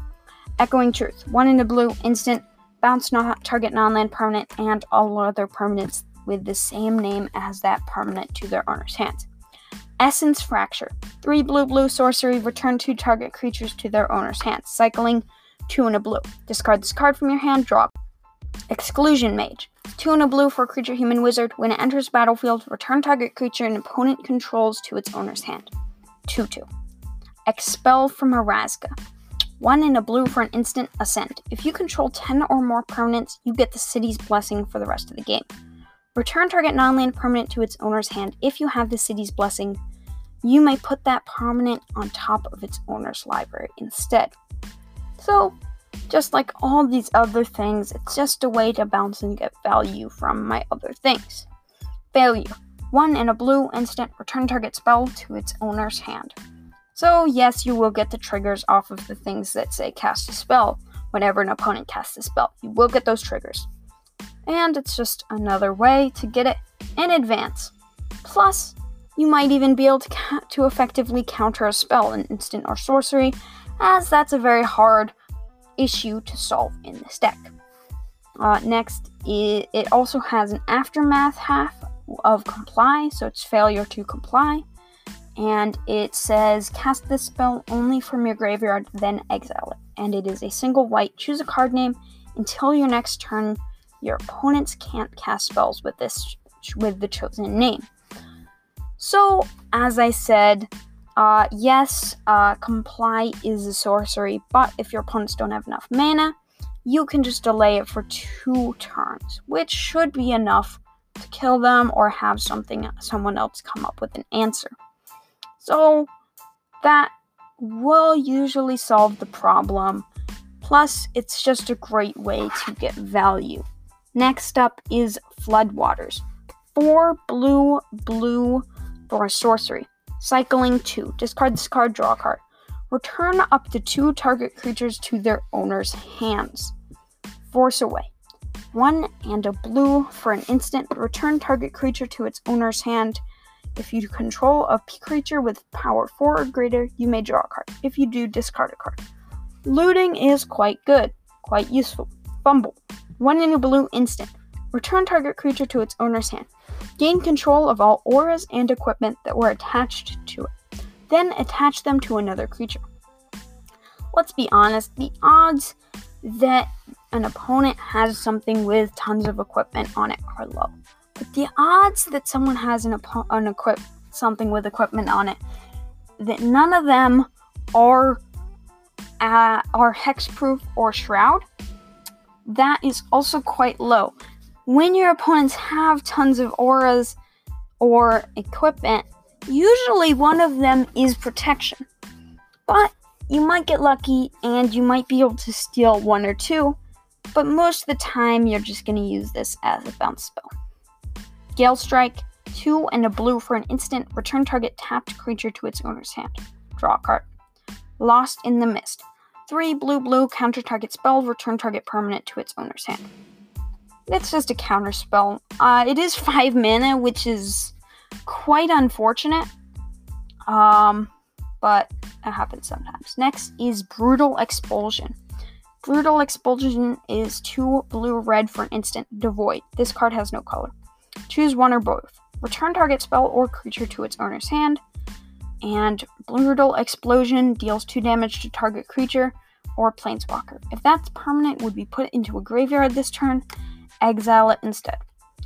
Echoing Truth. 1 in a blue, instant, bounce target non-land permanent and all other permanents with the same name as that permanent to their owner's hand. Essence Fracture. 3 blue-blue sorcery, return 2 target creatures to their owner's hand. Cycling, 2 in a blue. Discard this card from your hand, draw. Exclusion Mage. 2 and a blue for a creature human wizard. When it enters battlefield, return target creature an opponent controls to its owner's hand. 2-2. Expel from Harazga. 1 and a blue for an instant, Ascend. If you control 10 or more permanents, you get the city's blessing for the rest of the game. Return target non-land permanent to its owner's hand. If you have the city's blessing, you may put that permanent on top of its owner's library instead. So, just like all these other things, it's just a way to bounce and get value from my other things. Failure. 1 and a blue instant, return target spell to its owner's hand. So yes, you will get the triggers off of the things that say cast a spell. Whenever an opponent casts a spell, you will get those triggers. And it's just another way to get it in advance. Plus, you might even be able to effectively counter a spell, an instant or sorcery, as that's a very hard issue to solve in this deck. Next, it also has an aftermath half of comply, so it's failure to comply, and it says cast this spell only from your graveyard, then exile it, and it is a single white. Choose a card name until your next turn. Your opponents can't cast spells with the chosen name. So, as I said, yes, comply is a sorcery, but if your opponents don't have enough mana, you can just delay it for 2 turns, which should be enough to kill them or have someone else come up with an answer. So that will usually solve the problem. Plus, it's just a great way to get value. Next up is Floodwaters. 4 blue for a sorcery. Cycling 2. Discard this card, draw a card. Return up to 2 target creatures to their owner's hands. Force away. 1 and a blue for an instant. Return target creature to its owner's hand. If you control a creature with power 4 or greater, you may draw a card. If you do, discard a card. Looting is quite good, quite useful. Fumble. 1 and a blue instant. Return target creature to its owner's hand. Gain control of all auras and equipment that were attached to it. Then attach them to another creature. Let's be honest, the odds that an opponent has something with tons of equipment on it are low. But the odds that someone has something with equipment on it, that none of them are hexproof or shroud, that is also quite low. When your opponents have tons of auras or equipment, usually one of them is protection. But you might get lucky and you might be able to steal 1 or 2, but most of the time you're just going to use this as a bounce spell. Gale Strike, 2 and a blue for an instant. Return target tapped creature to its owner's hand. Draw a card. Lost in the Mist, 3 blue blue counter target spell. Return target permanent to its owner's hand. It's just a counter spell. It is 5 mana, which is quite unfortunate, but that happens sometimes. Next is Brutal Expulsion. Brutal Expulsion is 2 blue red for an instant. Devoid. This card has no color. Choose 1 or both. Return target spell or creature to its owner's hand. And Brutal Explosion deals 2 damage to target creature or planeswalker. If that's permanent, would be put into a graveyard this turn. Exile it instead.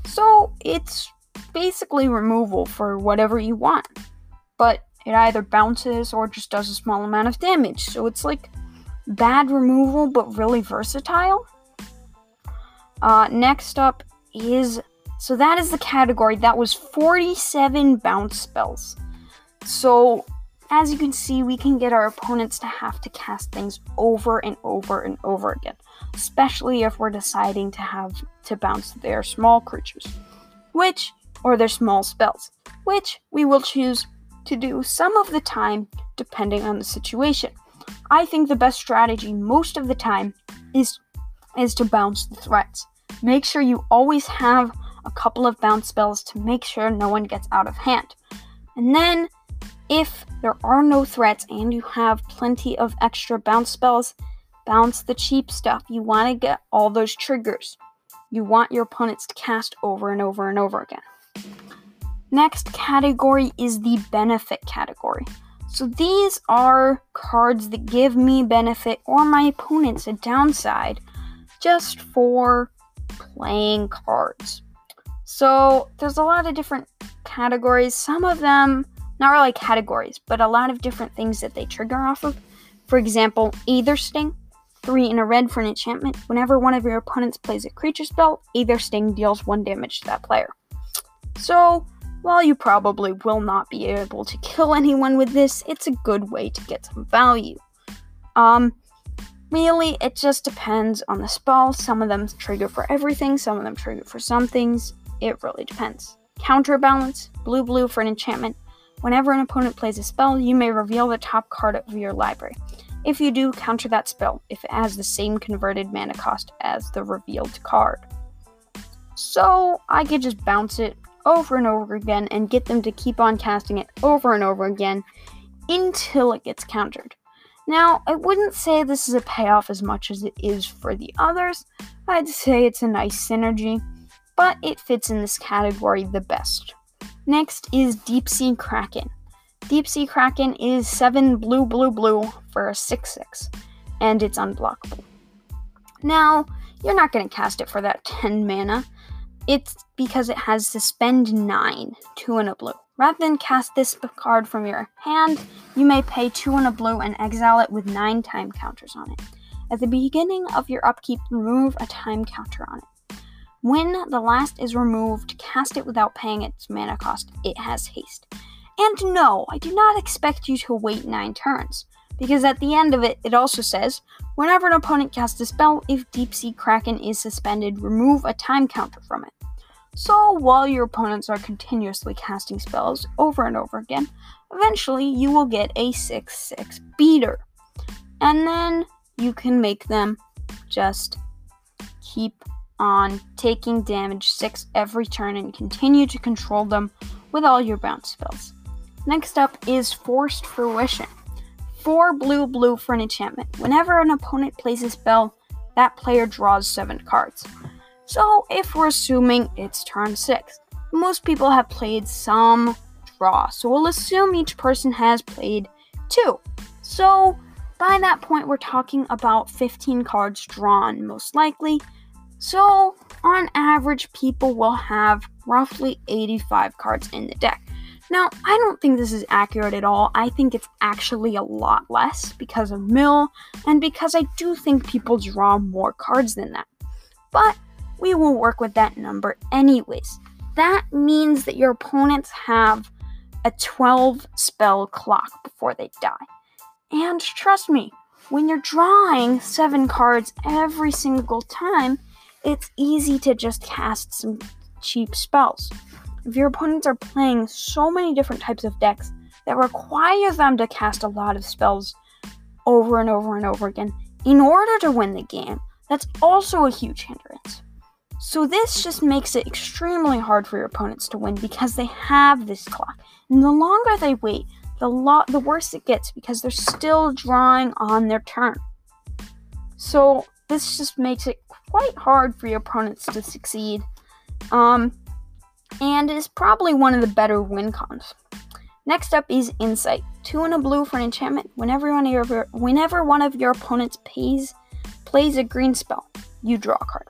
So it's basically removal for whatever you want. But it either bounces or just does a small amount of damage. So it's like bad removal, but really versatile. Next up is... So that is the category. That was 47 bounce spells. So, as you can see, we can get our opponents to have to cast things over and over and over again, especially if we're deciding to have to bounce their small creatures, or their small spells, which we will choose to do some of the time depending on the situation. I think the best strategy most of the time is to bounce the threats. Make sure you always have a couple of bounce spells to make sure no one gets out of hand. And then, if there are no threats and you have plenty of extra bounce spells, bounce the cheap stuff. You want to get all those triggers. You want your opponents to cast over and over and over again. Next category is the benefit category. So these are cards that give me benefit or my opponents a downside just for playing cards. So there's a lot of different categories. Some of them, not really categories, but a lot of different things that they trigger off of. For example, Aether Sting, 3 and a red for an enchantment. Whenever one of your opponents plays a creature spell, Aether Sting deals 1 damage to that player. So, while you probably will not be able to kill anyone with this, it's a good way to get some value. Really, it just depends on the spell. Some of them trigger for everything, some of them trigger for some things. It really depends. Counterbalance, 2 blue for an enchantment. Whenever an opponent plays a spell, you may reveal the top card of your library. If you do, counter that spell, if it has the same converted mana cost as the revealed card. So, I could just bounce it over and over again and get them to keep on casting it over and over again until it gets countered. Now, I wouldn't say this is a payoff as much as it is for the others. I'd say it's a nice synergy, but it fits in this category the best. Next is Deep Sea Kraken. Deep Sea Kraken is 7 blue blue blue for a 6/6, and it's unblockable. Now, you're not going to cast it for that 10 mana. It's because it has Suspend 9, 2 and a blue. Rather than cast this card from your hand, you may pay 2 and a blue and exile it with 9 time counters on it. At the beginning of your upkeep, remove a time counter on it. When the last is removed, cast it without paying its mana cost. It has haste. And no, I do not expect you to wait 9 turns, because at the end of it, it also says, whenever an opponent casts a spell, if Deep Sea Kraken is suspended, remove a time counter from it. So while your opponents are continuously casting spells over and over again, eventually you will get a 6/6 beater. And then you can make them just keep on taking damage 6 every turn and continue to control them with all your bounce spells. Next up is Forced Fruition. 4 blue for an enchantment. Whenever an opponent plays a spell, that player draws 7 cards. So if we're assuming it's turn 6, most people have played some draw, so we'll assume each person has played 2. So by that point, we're talking about 15 cards drawn, most likely. So on average, people will have roughly 85 cards in the deck. Now, I don't think this is accurate at all. I think it's actually a lot less because of mill, and because I do think people draw more cards than that. But we will work with that number anyways. That means that your opponents have a 12 spell clock before they die. And trust me, when you're drawing 7 cards every single time, it's easy to just cast some cheap spells. If your opponents are playing so many different types of decks that require them to cast a lot of spells over and over and over again in order to win the game, that's also a huge hindrance. So this just makes it extremely hard for your opponents to win because they have this clock. And the longer they wait, the worse it gets because they're still drawing on their turn. So this just makes it quite hard for your opponents to succeed. And is probably one of the better win cons. Next up is Insight. 2 and a blue for an enchantment. Whenever one of your opponents plays a green spell, you draw a card.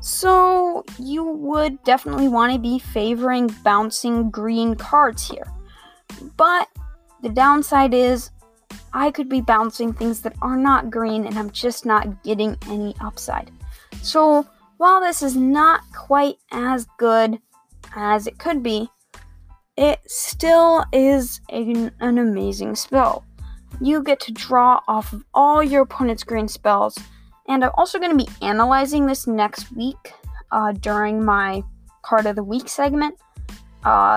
So you would definitely want to be favoring bouncing green cards here. But the downside is I could be bouncing things that are not green and I'm just not getting any upside. So while this is not quite as good as it could be, it still is an amazing spell. You get to draw off of all your opponent's green spells. And I'm also going to be analyzing this next week during my Card of the Week segment.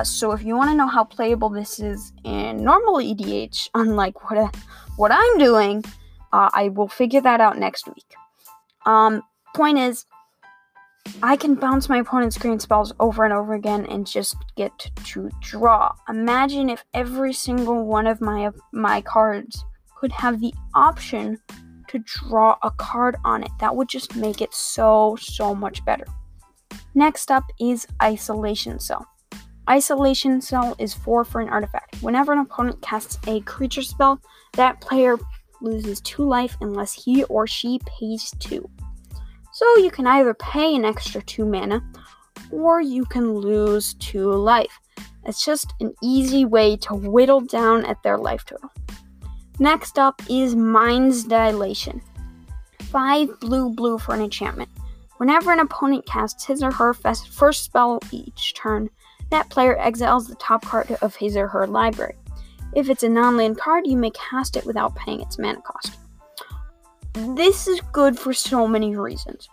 So if you want to know how playable this is in normal EDH, unlike what I'm doing, I will figure that out next week. Point is, I can bounce my opponent's green spells over and over again and just get to draw. Imagine if every single one of my cards could have the option to draw a card on it. That would just make it so much better. Next up is Isolation Cell. Isolation Cell is 4 for an artifact. Whenever an opponent casts a creature spell, that player loses 2 life unless he or she pays 2. So you can either pay an extra 2 mana, or you can lose 2 life. It's just an easy way to whittle down at their life total. Next up is Mind's Dilation. 5 blue for an enchantment. Whenever an opponent casts his or her first spell each turn, that player exiles the top card of his or her library. If it's a non-land card, you may cast it without paying its mana cost. This is good for so many reasons.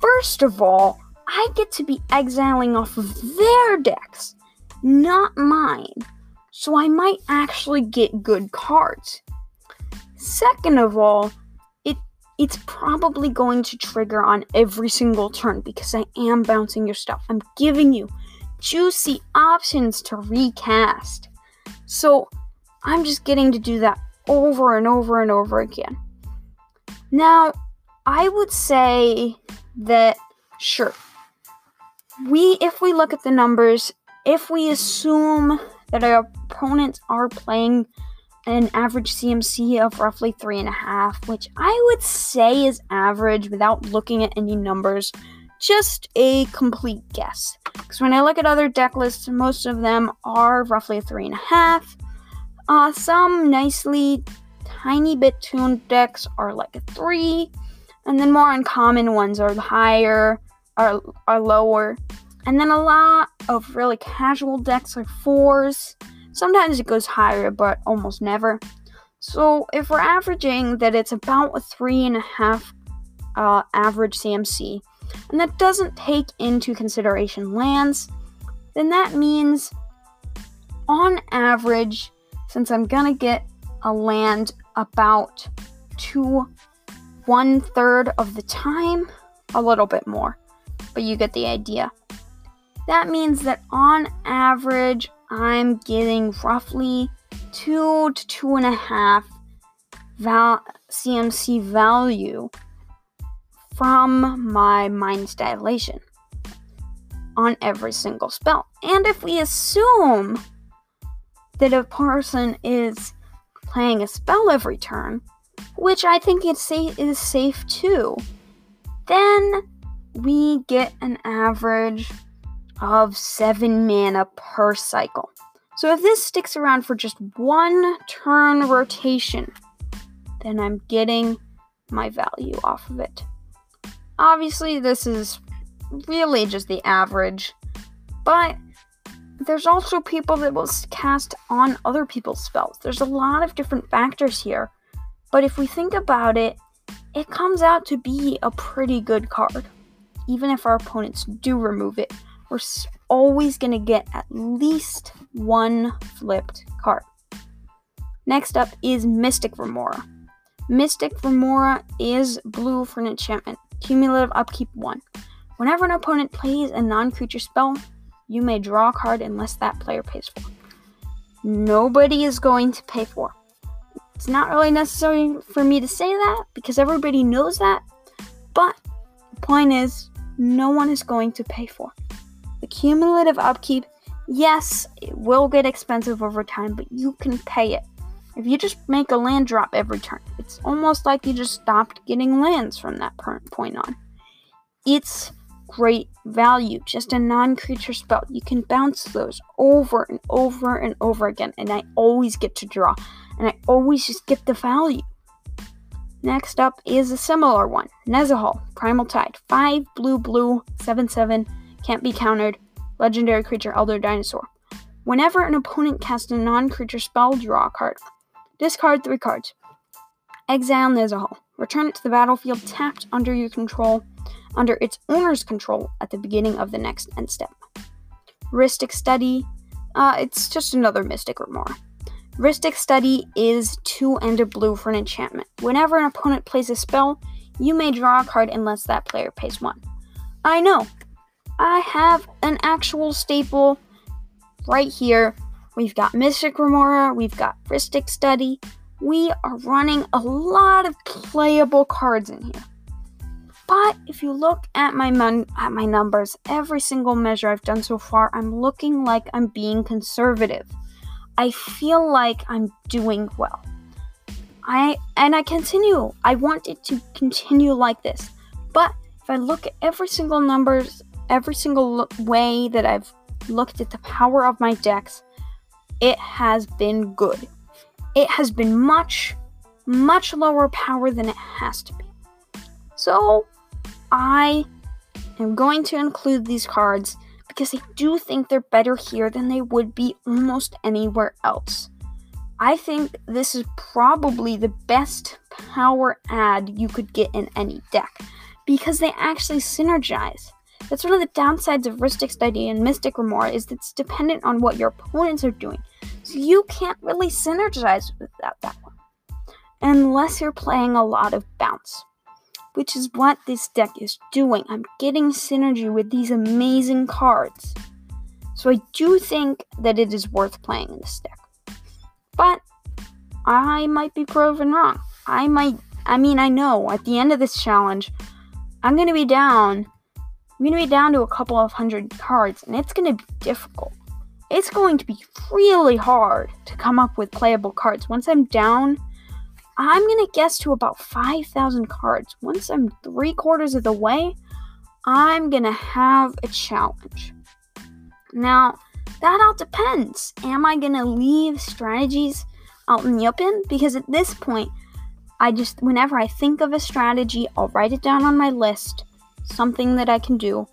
First of all, I get to be exiling off of their decks, not mine. So I might actually get good cards. Second of all, it's probably going to trigger on every single turn because I am bouncing your stuff. I'm giving you juicy options to recast. So I'm just getting to do that over and over and over again. Now, I would say that, sure, if we look at the numbers, if we assume that our opponents are playing an average CMC of roughly 3.5, which I would say is average without looking at any numbers, just a complete guess. Because when I look at other deck lists, most of them are roughly 3.5, some nicely tiny bit tuned decks are like a 3, and then more uncommon ones are higher, are lower, and then a lot of really casual decks are 4s. Sometimes it goes higher, but almost never. So if we're averaging that, it's about a 3.5 average CMC, and that doesn't take into consideration lands, then that means on average, since I'm gonna get a land about 1/3 of the time, a little bit more, but you get the idea. That means that on average, I'm getting roughly 2 to 2.5 CMC value from my mind's dilation on every single spell. And if we assume that a person is playing a spell every turn, which I think is safe too, then we get an average of 7 mana per cycle. So if this sticks around for just 1 turn rotation, then I'm getting my value off of it. Obviously, this is really just the average, but there's also people that will cast on other people's spells. There's a lot of different factors here, but if we think about it, it comes out to be a pretty good card. Even if our opponents do remove it, we're always going to get at least 1 flipped card. Next up is Mystic Remora. Mystic Remora is blue for an enchantment. Cumulative upkeep 1. Whenever an opponent plays a non-creature spell, you may draw a card unless that player pays for it. Nobody is going to pay for it. It's not really necessary for me to say that because everybody knows that, but the point is, no one is going to pay for it. The cumulative upkeep, yes, it will get expensive over time, but you can pay it. If you just make a land drop every turn, it's almost like you just stopped getting lands from that point on. It's great value, just a non-creature spell. You can bounce those over and over and over again, and I always get to draw, and I always just get the value. Next up is a similar one, Nezahal, Primal Tide, 5 blue blue, 7/7, can't be countered, legendary creature, Elder Dinosaur. Whenever an opponent casts a non-creature spell, draw a card. Discard 3 cards. Exile Nezahal. Return it to the battlefield tapped under its owner's control at the beginning of the next end step. Rhystic Study. It's just another Mystic Remora. Rhystic Study is 2 and a blue for an enchantment. Whenever an opponent plays a spell, you may draw a card unless that player pays 1. I know. I have an actual staple right here. We've got Mystic Remora, we've got Rhystic Study. We are running a lot of playable cards in here. But if you look at my numbers, every single measure I've done so far, I'm looking like I'm being conservative. I feel like I'm doing well. I want it to continue like this. But if I look at every single numbers, every single way that I've looked at the power of my decks, it has been good. It has been much, much lower power than it has to be. So I am going to include these cards because I do think they're better here than they would be almost anywhere else. I think this is probably the best power add you could get in any deck because they actually synergize. That's one of the downsides of Rhystic Study and Mystic Remora is that it's dependent on what your opponents are doing. So you can't really synergize with that one. Unless you're playing a lot of bounce. Which is what this deck is doing. I'm getting synergy with these amazing cards. So I do think that it is worth playing in this deck. But I might be proven wrong. I know at the end of this challenge, I'm going to be down to a couple of hundred cards, and it's going to be difficult. It's going to be really hard to come up with playable cards. Once I'm down, I'm going to guess to about 5,000 cards. Once I'm 3/4 of the way, I'm going to have a challenge. Now, that all depends. Am I going to leave strategies out in the open, because at this point, I just, whenever I think of a strategy, I'll write it down on my list, something that I can do,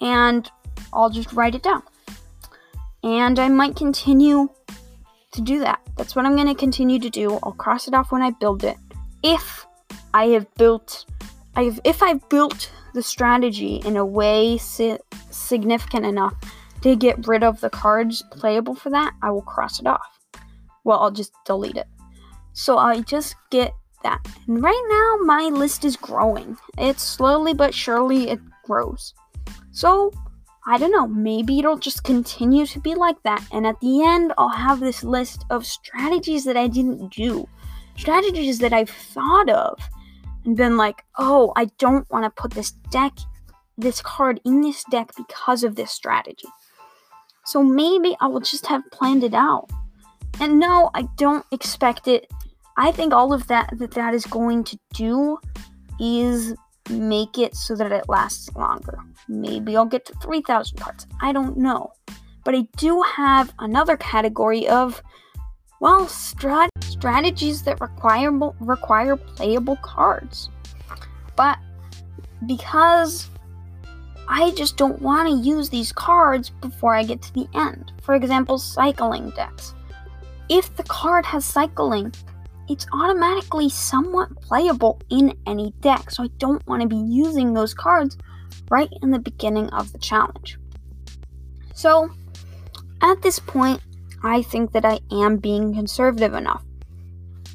and I'll just write it down. And I might continue to do that. That's what I'm going to continue to do. I'll cross it off when I build it. If I've built the strategy in a way significant enough to get rid of the cards playable for that, I will cross it off. Well, I'll just delete it. So I just get that. And right now, my list is growing. It's slowly but surely it grows. So, I don't know, maybe it'll just continue to be like that, and at the end, I'll have this list of strategies that I didn't do. Strategies that I've thought of, and been like, oh, I don't want to put this card in this deck because of this strategy. So maybe I will just have planned it out. And no, I don't expect it. I think all of that is going to do is make it so that it lasts longer. Maybe I'll get to 3,000 cards. I don't know. But I do have another category of, well, strategies that require playable cards. But because I just don't want to use these cards before I get to the end. For example, cycling decks. If the card has cycling, it's automatically somewhat playable in any deck, so I don't want to be using those cards right in the beginning of the challenge. So, at this point, I think that I am being conservative enough,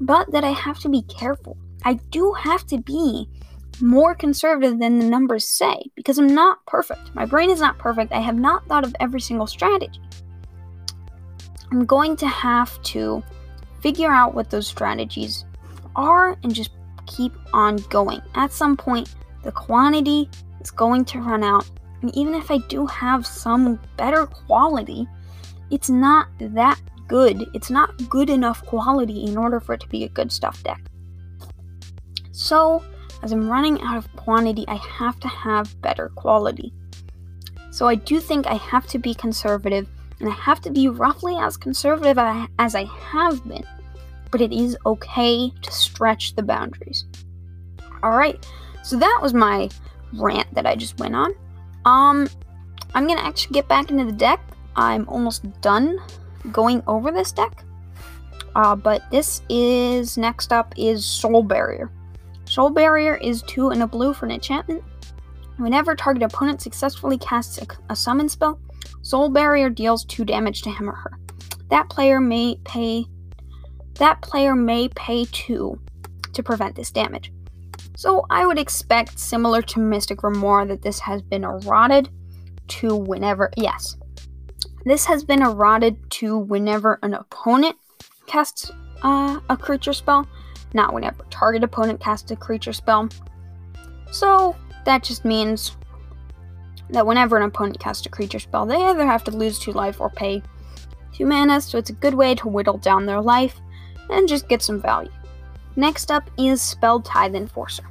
but that I have to be careful. I do have to be more conservative than the numbers say, because I'm not perfect. My brain is not perfect. I have not thought of every single strategy. I'm going to have to figure out what those strategies are, and just keep on going. At some point, the quantity is going to run out, and even if I do have some better quality, it's not that good. It's not good enough quality in order for it to be a good stuff deck. So, as I'm running out of quantity, I have to have better quality. So I do think I have to be conservative, and I have to be roughly as conservative as I have been, but it is okay to stretch the boundaries. Alright, so that was my rant that I just went on. I'm going to actually get back into the deck. I'm almost done going over this deck, but next up is Soul Barrier. Soul Barrier is 2 and a blue for an enchantment. Whenever target opponent successfully casts a summon spell, Soul Barrier deals 2 damage to him or her. That player may pay 2 to prevent this damage. So I would expect, similar to Mystic Grimoire, that this has been eroded to whenever, yes. This has been eroded to whenever an opponent casts a creature spell, not whenever target opponent casts a creature spell. So that just means that whenever an opponent casts a creature spell, they either have to lose 2 life or pay 2 mana, so it's a good way to whittle down their life and just get some value. Next up is Spell Tithe Enforcer.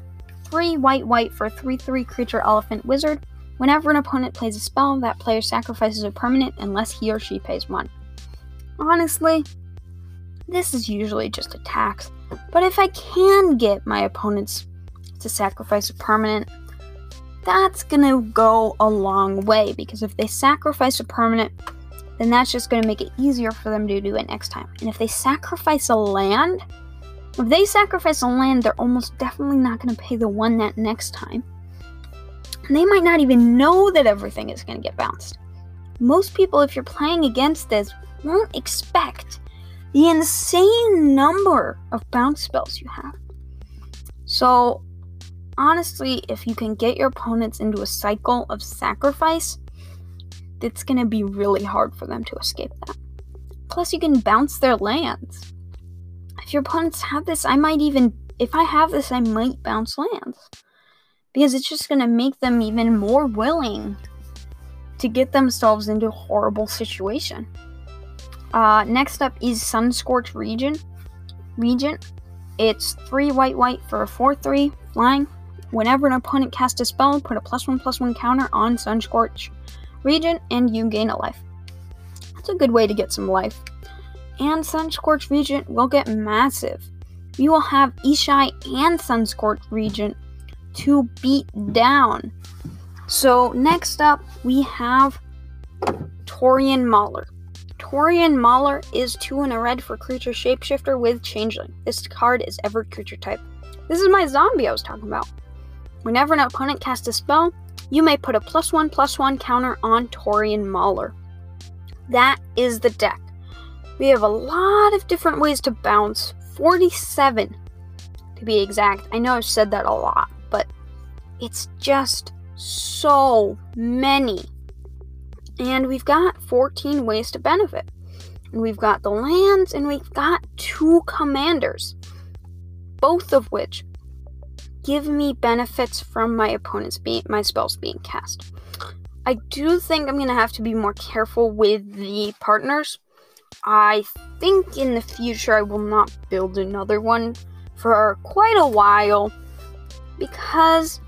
3 white for a 3/3 creature elephant wizard. Whenever an opponent plays a spell, that player sacrifices a permanent unless he or she pays 1. Honestly, this is usually just a tax, but if I can get my opponents to sacrifice a permanent, that's going to go a long way, because if they sacrifice a permanent, then that's just going to make it easier for them to do it next time. And if they sacrifice a land, they're almost definitely not going to pay the 1 that next time. And they might not even know that everything is going to get bounced. Most people, if you're playing against this, won't expect the insane number of bounce spells you have. So, honestly, if you can get your opponents into a cycle of sacrifice, it's going to be really hard for them to escape that. Plus, you can bounce their lands. If your opponents have this, I might bounce lands. Because it's just going to make them even more willing to get themselves into a horrible situation. Next up is Sunscorched Regent. It's 3 white for a 4/3 flying. Whenever an opponent casts a spell, put a +1/+1 counter on Sunscorched Regent, and you gain a life. That's a good way to get some life. and Sunscorch Regent will get massive. You will have Ishai and Sunscorch Regent to beat down. So next up, we have Taurian Mauler. Taurian Mauler is 2 and a red for creature shapeshifter with changeling. This card is every creature type. This is my zombie I was talking about. Whenever an opponent casts a spell, you may put a +1/+1 counter on Taurian Mauler. That is the deck. We have a lot of different ways to bounce. 47 to be exact. I know I've said that a lot, but it's just so many. And we've got 14 ways to benefit. And we've got the lands, and we've got 2 commanders, both of which give me benefits from my opponents my spells being cast. I do think I'm going to have to be more careful with the partners. I think in the future I will not build another one for quite a while, because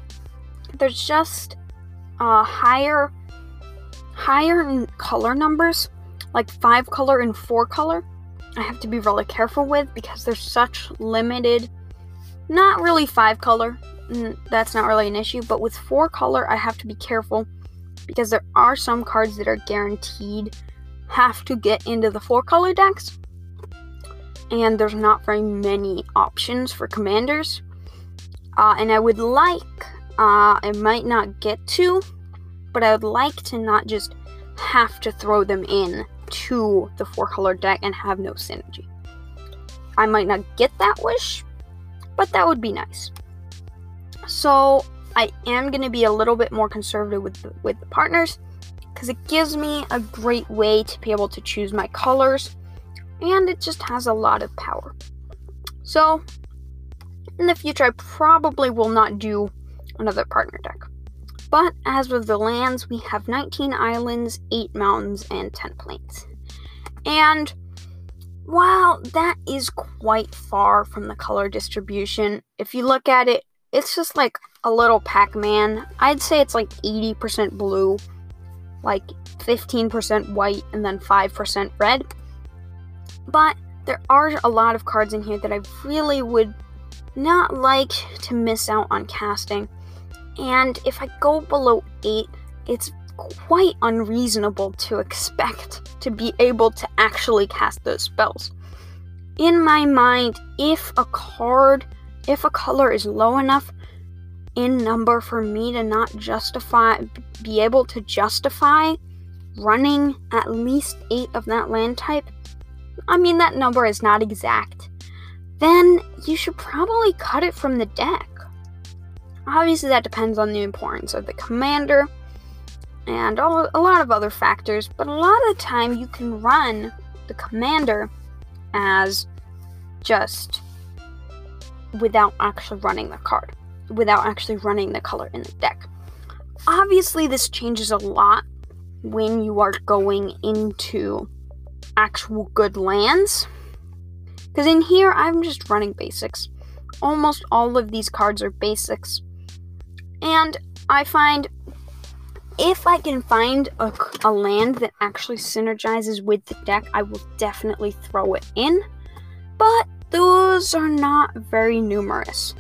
there's just higher color numbers, like 5 color and 4 color. I have to be really careful with, because there's such limited, not really 5 color, that's not really an issue, but with 4 color I have to be careful, because there are some cards that are guaranteed have to get into the 4 color decks, and there's not very many options for commanders, and I would like, I might not get to, but I would like to not just have to throw them in to the 4 color deck and have no synergy. I might not get that wish, but that would be nice. So I am going to be a little bit more conservative with the partners, because it gives me a great way to be able to choose my colors, and it just has a lot of power. So in the future I probably will not do another partner deck. But as with the lands, we have 19 islands, 8 mountains, and 10 plains. And while that is quite far from the color distribution, if you look at it, it's just like a little Pac-Man. I'd say it's like 80% blue, like 15% white, and then 5% red. But there are a lot of cards in here that I really would not like to miss out on casting. And if I go below 8, it's quite unreasonable to expect to be able to actually cast those spells. In my mind, if a color is low enough in number for me to not be able to justify running at least 8 of that land type, I mean that number is not exact, then you should probably cut it from the deck. Obviously, that depends on the importance of the commander and a lot of other factors, but a lot of the time you can run the commander as just without actually running the card, without actually running the color in the deck. Obviously, this changes a lot when you are going into actual good lands, because in here, I'm just running basics. Almost all of these cards are basics. And I find if I can find a land that actually synergizes with the deck, I will definitely throw it in. But those are not very numerous.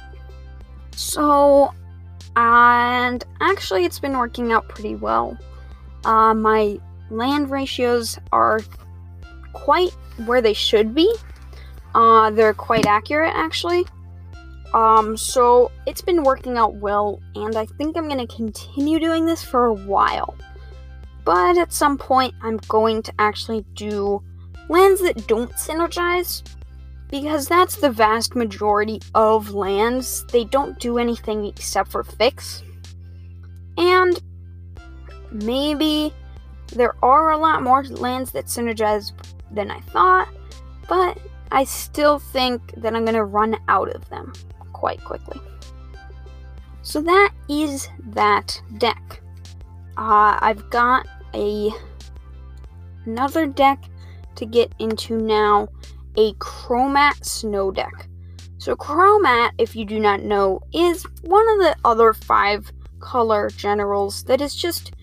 So, and actually it's been working out pretty well. My land ratios are quite where they should be. They're quite accurate, actually. So it's been working out well, and I think I'm going to continue doing this for a while. But at some point, I'm going to actually do lands that don't synergize, because that's the vast majority of lands. They don't do anything except for fix. And maybe there are a lot more lands that synergize than I thought, but I still think that I'm going to run out of them quite quickly. So that is that deck. I've got another deck to get into now, a Chromat Snow deck. So Chromat, if you do not know, is one of the other 5 color generals that is just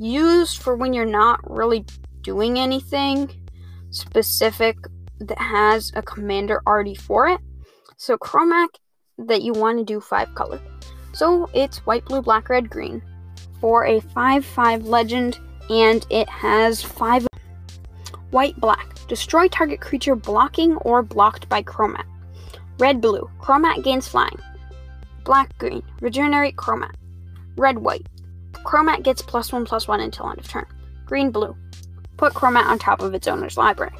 used for when you're not really doing anything specific that has a commander already for it. So Chromat that you want to do 5 color. So it's white, blue, black, red, green for a 5/5 legend, and it has 5 white, black. Destroy target creature blocking or blocked by Chromat. Red, blue. Chromat gains flying. Black, green. Regenerate Chromat. Red, white. Chromat gets +1/+1 until end of turn. Green, blue. Put Chromat on top of its owner's library.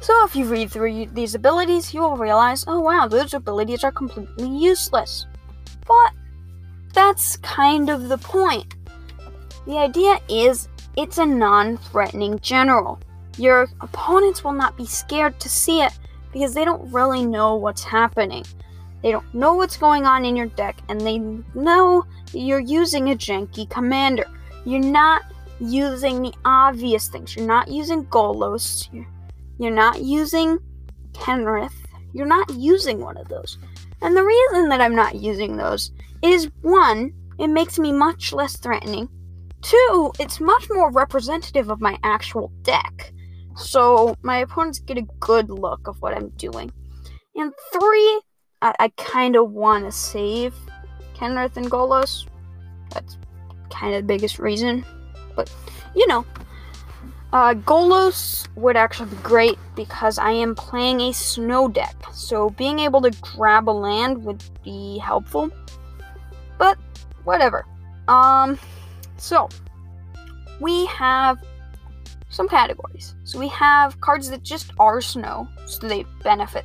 So if you read through these abilities, you will realize, oh wow, those abilities are completely useless. But that's kind of the point. The idea is it's a non-threatening general. Your opponents will not be scared to see it because they don't really know what's happening. They don't know what's going on in your deck, and they know you're using a janky commander. You're not using the obvious things. You're not using Golos. You're not using Kenrith. You're not using one of those. And the reason that I'm not using those is, 1, it makes me much less threatening. 2, it's much more representative of my actual deck. So my opponents get a good look of what I'm doing. And 3, I kind of want to save Kenrith and Golos. That's kind of the biggest reason. But, you know, Golos would actually be great because I am playing a snow deck. So being able to grab a land would be helpful. But, whatever. So, we have some categories. So we have cards that just are snow, so they benefit.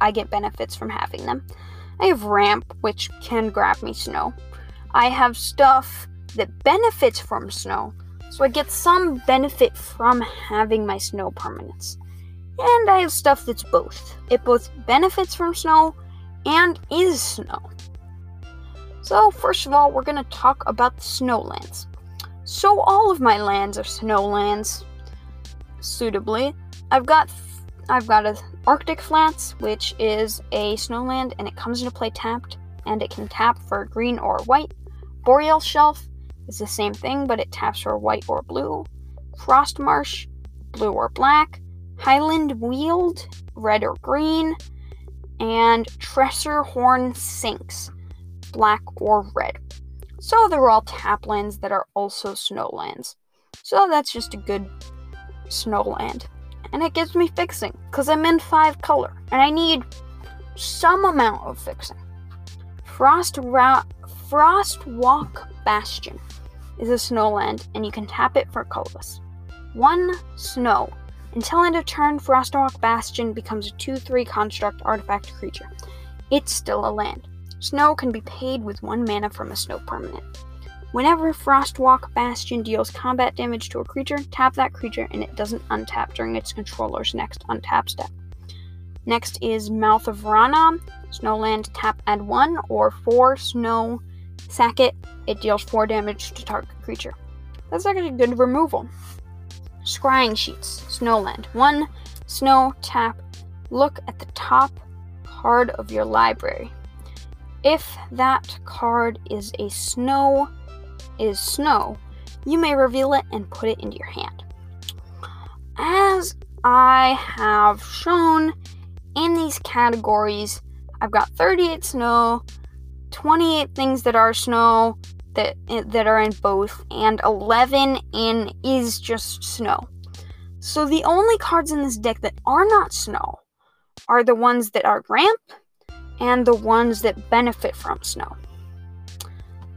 I get benefits from having them. I have ramp, which can grab me snow. I have stuff that benefits from snow, so I get some benefit from having my snow permanents. And I have stuff that's both. It both benefits from snow and is snow. So first of all, we're going to talk about the snow lands. So all of my lands are snow lands, suitably. I've got an Arctic Flats, which is a snow land, and it comes into play tapped, and it can tap for green or white. Boreal Shelf is the same thing, but it taps for white or blue. Frostmarsh, blue or black. Highland Weald, red or green. And Tressorhorn Sinks, black or red. So they're all tap lands that are also snow lands. So that's just a good snow land. And it gives me fixing, because I'm in 5 color, and I need some amount of fixing. Frostwalk Bastion is a snow land, and you can tap it for colorless. 1 snow. Until end of turn, Frostwalk Bastion becomes a 2/3 construct artifact creature. It's still a land. Snow can be paid with 1 mana from a snow permanent. Whenever Frostwalk Bastion deals combat damage to a creature, tap that creature and it doesn't untap during its controller's next untap step. Next is Mouth of Rana, snowland, tap, add 1 or 4 snow, sack it, it deals 4 damage to target creature. That's actually good removal. Scrying Sheets, snowland, 1 snow, tap, look at the top card of your library. If that card is snow, you may reveal it and put it into your hand. As I have shown in these categories, I've got 38 snow, 28 things that are snow that are in both, and 11 in is just snow. So the only cards in this deck that are not snow are the ones that are ramp and the ones that benefit from snow.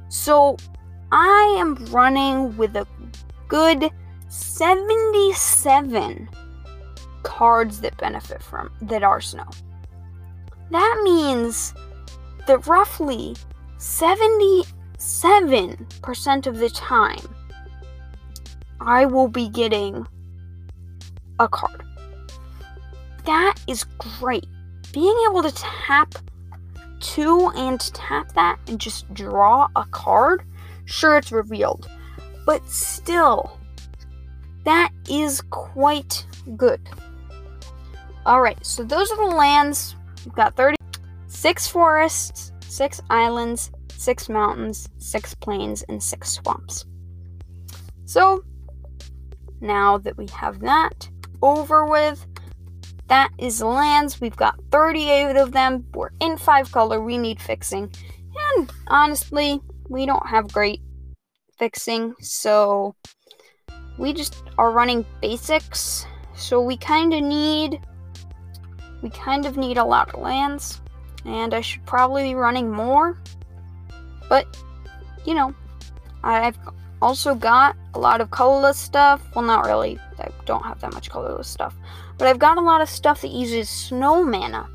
So I am running with a good 77 cards that benefit from, that are snow. That means that roughly 77% of the time, I will be getting a card. That is great. Being able to tap 2 and tap that and just draw a card, sure, it's revealed, but still, that is quite good. Alright, so those are the lands. We've got 36 forests, 6 islands, 6 mountains, 6 plains, and 6 swamps. So, now that we have that over with, That is lands. We've got 38 of them. We're in 5-color. We need fixing. And honestly, we don't have great fixing, so we just are running basics. So we kind of need a lot of lands, and I should probably be running more. But, you know, I've also got a lot of colorless stuff. Well, not really. I don't have that much colorless stuff. But I've got a lot of stuff that uses snow mana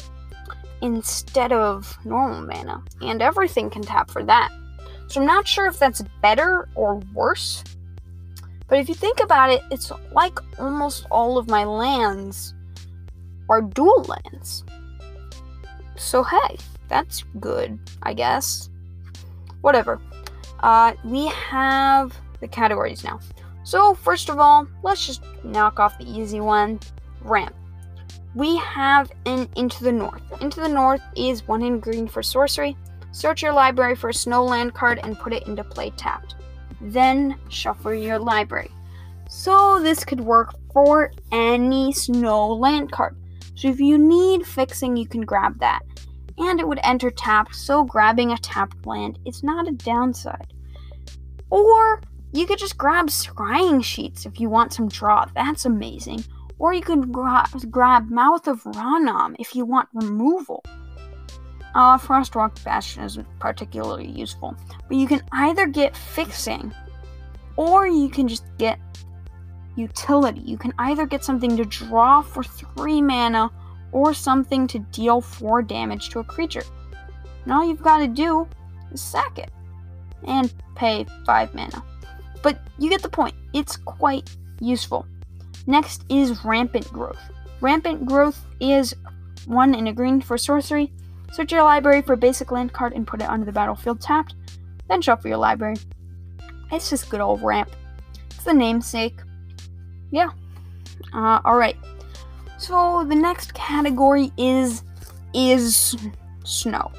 instead of normal mana. And everything can tap for that. So I'm not sure if that's better or worse. But if you think about it, it's like almost all of my lands are dual lands. So hey, that's good, I guess. Whatever. We have the categories now. So first of all, let's just knock off the easy one. Ramp. We have an Into the North. Into the North is 1 green for sorcery. Search your library for a snow land card and put it into play tapped. Then shuffle your library. So this could work for any snow land card. So if you need fixing, you can grab that. And it would enter tapped, so grabbing a tapped land is not a downside. Or you could just grab Scrying Sheets if you want some draw. That's amazing. Or you could grab Mouth of Ranam if you want removal. Frostwalk Bastion isn't particularly useful. But you can either get fixing, or you can just get utility. You can either get something to draw for 3 mana, or something to deal 4 damage to a creature. And all you've got to do is sack it and pay 5 mana. But you get the point. It's quite useful. Next is Rampant Growth. Rampant Growth is 1 green for sorcery. Search your library for a basic land card and put it onto the battlefield tapped. Then shuffle your library. It's just good old ramp. It's the namesake. Yeah. Alright. So the next category is snow.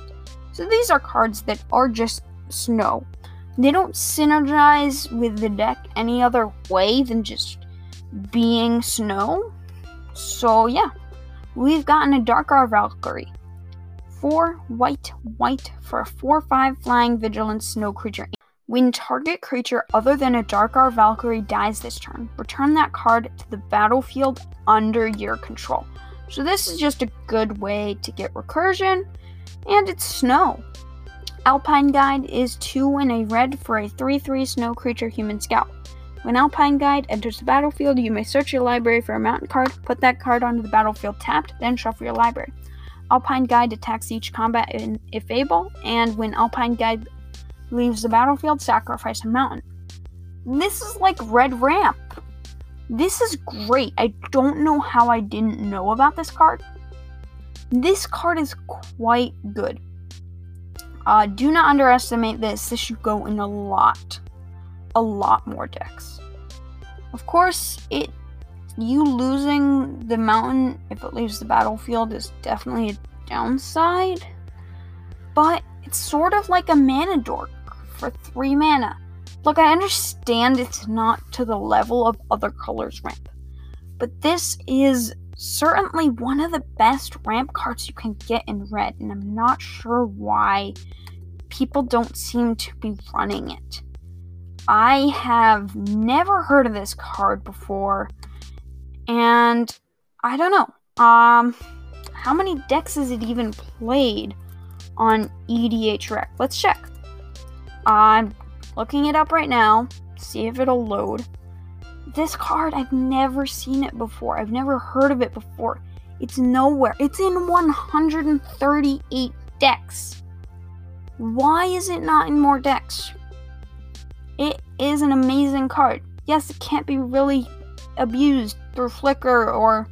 So these are cards that are just snow. They don't synergize with the deck any other way than just being snow. So yeah, we've gotten a Darkar Valkyrie. 4 white for a 4/5 flying vigilance snow creature. When target creature other than a Darkar Valkyrie dies this turn, return that card to the battlefield under your control. So this is just a good way to get recursion, and it's snow. Alpine Guide is 2 and a red for a 3/3 snow creature human scout. When Alpine Guide enters the battlefield, you may search your library for a mountain card, put that card onto the battlefield tapped, then shuffle your library. Alpine Guide attacks each combat if able, and when Alpine Guide leaves the battlefield, sacrifice a mountain. This is like Red Ramp. This is great. I don't know how I didn't know about this card. This card is quite good. Do not underestimate this. This should go in a lot more decks. Of course, you losing the mountain if it leaves the battlefield is definitely a downside, but it's sort of like a mana dork for 3 mana. Look, I understand it's not to the level of other colors ramp, but this is certainly one of the best ramp cards you can get in red, and I'm not sure why people don't seem to be running it. I have never heard of this card before, and I don't know. How many decks is it even played on EDHREC? Let's check. I'm looking it up right now, see if it'll load. This card, I've never seen it before. I've never heard of it before. It's nowhere. It's in 138 decks. Why is it not in more decks? It is an amazing card. Yes, it can't be really abused through Flicker or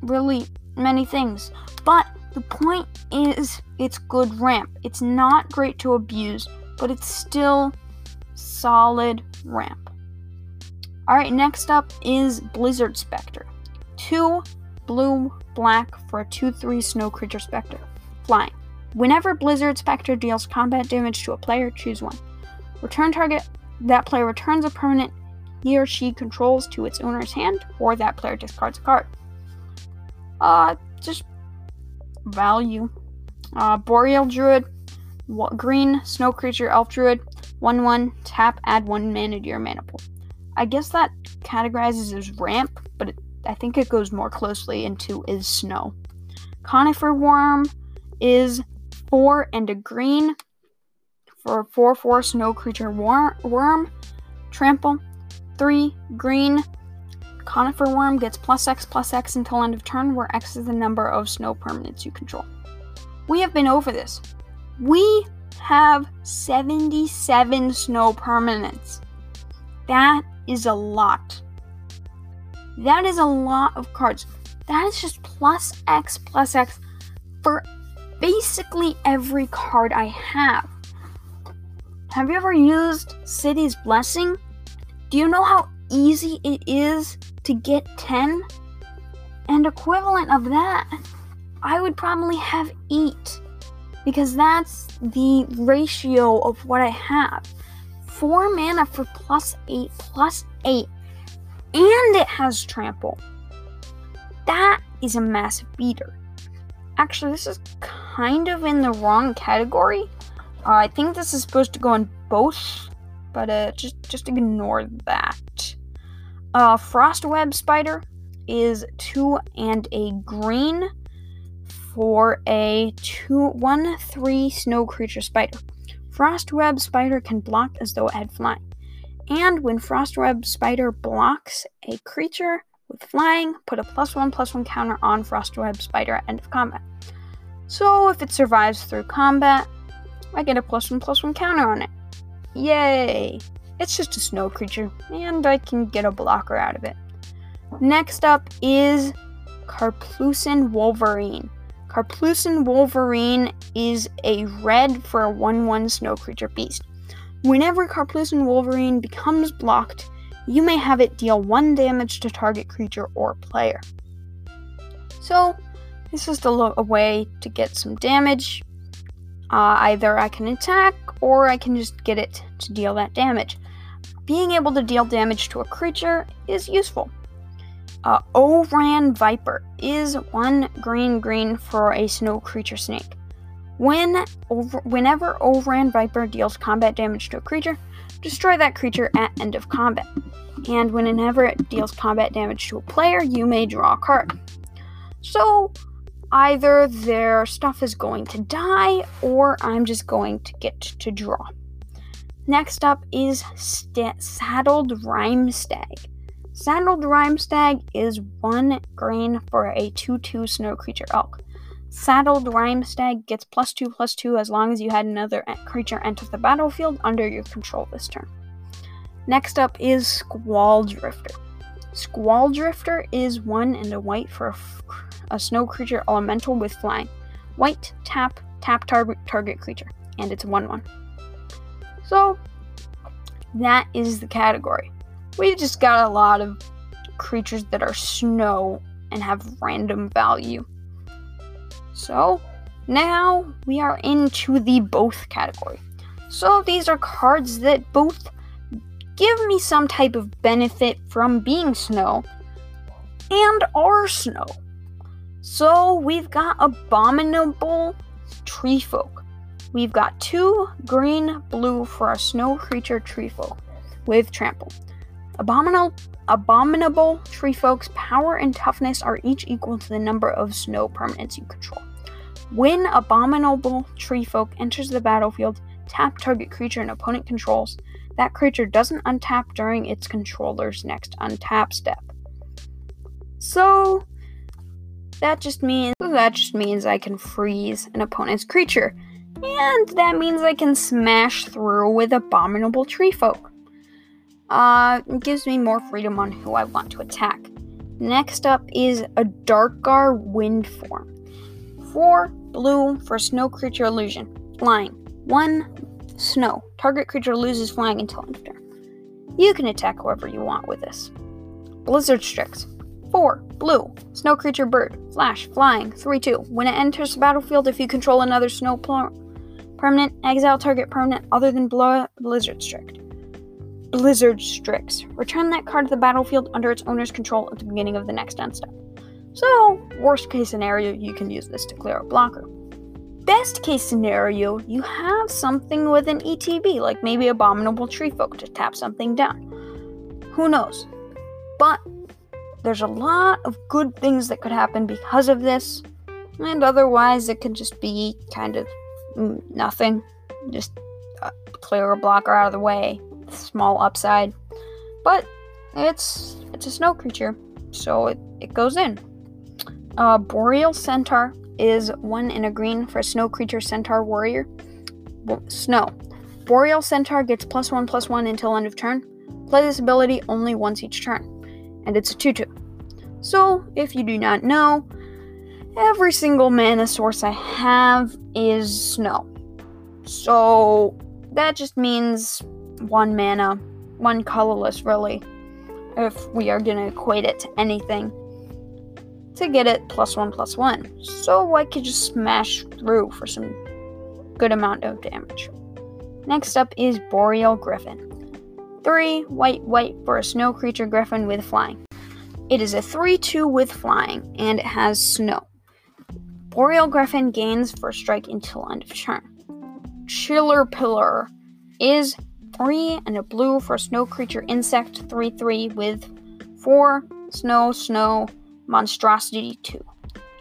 really many things. But the point is, it's good ramp. It's not great to abuse, but it's still solid ramp. Alright, next up is Blizzard Spectre. 2 blue, black for a 2/3 snow creature spectre. Flying. Whenever Blizzard Spectre deals combat damage to a player, choose one. Return target, that player returns a permanent he or she controls to its owner's hand, or that player discards a card. Just value. Boreal Druid, green, snow creature, elf druid, 1/1, tap, add 1 mana to your mana pool. I guess that categorizes as ramp, but I think it goes more closely into is snow. Conifer Worm is 4 and a green for 4/4 snow creature worm. Trample, 3 green. Conifer Worm gets +X/+X until end of turn, where X is the number of snow permanents you control. We have been over this. We have 77 snow permanents. That is a lot. That is a lot of cards. That is just +X/+X for basically every card I have. Have you ever used City's Blessing? Do you know how easy it is to get 10? And equivalent of that, I would probably have 8, because that's the ratio of what I have. 4 mana for +8/+8, and it has trample. That is a massive beater. Actually, this is kind of in the wrong category. I think this is supposed to go in both, but just ignore that. Frostweb Spider is 2 and a green. For a 2/1/3 snow creature spider. Frostweb Spider can block as though it had flying. And when Frostweb Spider blocks a creature with flying, put a +1/+1 counter on Frostweb Spider at end of combat. So if it survives through combat, I get a +1/+1 counter on it. Yay! It's just a snow creature, and I can get a blocker out of it. Next up is Karplusan Wolverine. Karplusan Wolverine is a red for a 1/1 snow creature beast. Whenever Karplusan Wolverine becomes blocked, you may have it deal 1 damage to target creature or player. So, this is a way to get some damage. Either I can attack, or I can just get it to deal that damage. Being able to deal damage to a creature is useful. Oran Viper is 1 green for a snow creature snake. Whenever Oran Viper deals combat damage to a creature, destroy that creature at end of combat. And whenever it deals combat damage to a player, you may draw a card. So either their stuff is going to die, or I'm just going to get to draw. Next up is Saddled Rhymestag. Saddled Rhymestag is 1 green for a 2/2 snow creature elk. Saddled Rhymestag gets +2/+2 as long as you had another creature enter the battlefield under your control this turn. Next up is Squall Drifter. Squall Drifter is 1 and a white for a snow creature elemental with flying. White, tap target creature, and it's 1/1. So, that is the category. We just got a lot of creatures that are snow and have random value. So, now we are into the both category. So, these are cards that both give me some type of benefit from being snow and are snow. So, we've got Abominable Treefolk. We've got 2 green/blue for a snow creature treefolk with trample. Abominable Treefolk's power and toughness are each equal to the number of snow permanents you control. When Abominable Treefolk enters the battlefield, tap target creature an opponent controls. That creature doesn't untap during its controller's next untap step. So, that just means I can freeze an opponent's creature. And that means I can smash through with Abominable Treefolk. It gives me more freedom on who I want to attack. Next up is a Darkgar Windform. 4 blue for snow creature illusion. Flying. 1 snow. Target creature loses flying until end of turn. You can attack whoever you want with this. Blizzard Strix. 4 blue. Snow creature bird. Flash. Flying. 3/2. When it enters the battlefield, if you control another snow permanent, exile target permanent other than Blizzard Strix. Blizzard Strix. Return that card to the battlefield under its owner's control at the beginning of the next end step. So, worst case scenario, you can use this to clear a blocker. Best case scenario, you have something with an ETB, like maybe Abominable Treefolk to tap something down. Who knows? But there's a lot of good things that could happen because of this, and otherwise it could just be kind of nothing. Just clear a blocker out of the way. Small upside. But it's a snow creature, so it goes in. Boreal Centaur is 1 and a green for a snow creature centaur warrior. Snow. Boreal Centaur gets +1/+1 until end of turn. Play this ability only once each turn. And it's a 2/2. So, if you do not know, every single mana source I have is snow. So, that just means 1 mana, 1 colorless really, if we are going to equate it to anything, to get it +1/+1. So I could just smash through for some good amount of damage. Next up is Boreal Griffin. 3 white for a snow creature griffin with flying. It is a 3/2 with flying, and it has snow. Boreal Griffin gains first strike until end of turn. Chiller Pillar is 3 and a blue for a snow creature insect 3/3 with 4 snow monstrosity 2.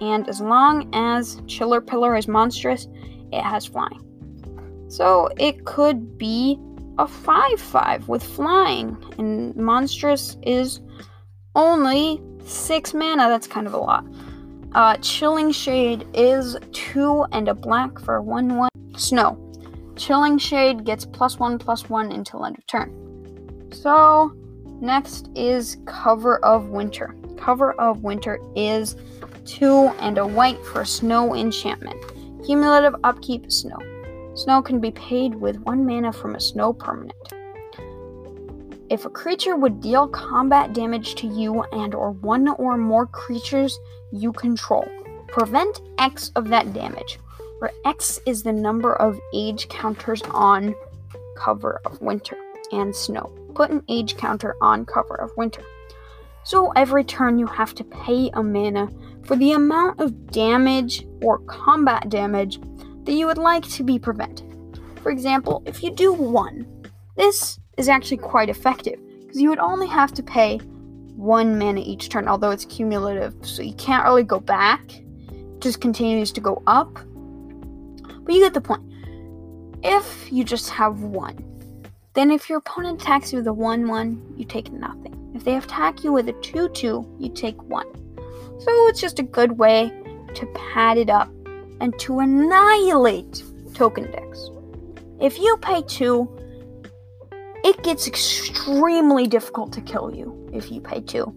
And as long as Chiller Pillar is monstrous, it has flying. So it could be a 5/5 with flying, and monstrous is only 6 mana. That's kind of a lot. Chilling Shade is 2 and a black for 1/1 snow. Chilling Shade gets +1/+1 until end of turn. So, next is Cover of Winter. Cover of Winter is 2 and a white for snow enchantment. Cumulative upkeep snow. Snow can be paid with 1 mana from a snow permanent. If a creature would deal combat damage to you and or 1 or more creatures you control, prevent X of that damage, where X is the number of age counters on Cover of Winter and snow. Put an age counter on Cover of Winter. So every turn you have to pay a mana for the amount of damage or combat damage that you would like to be prevented. For example, if you do 1, this is actually quite effective because you would only have to pay 1 mana each turn, although it's cumulative, so you can't really go back. It just continues to go up. But you get the point. If you just have 1, then if your opponent attacks you with a 1/1, you take nothing. If they attack you with a 2/2, you take 1. So it's just a good way to pad it up and to annihilate token decks. If you pay 2, it gets extremely difficult to kill you if you pay 2.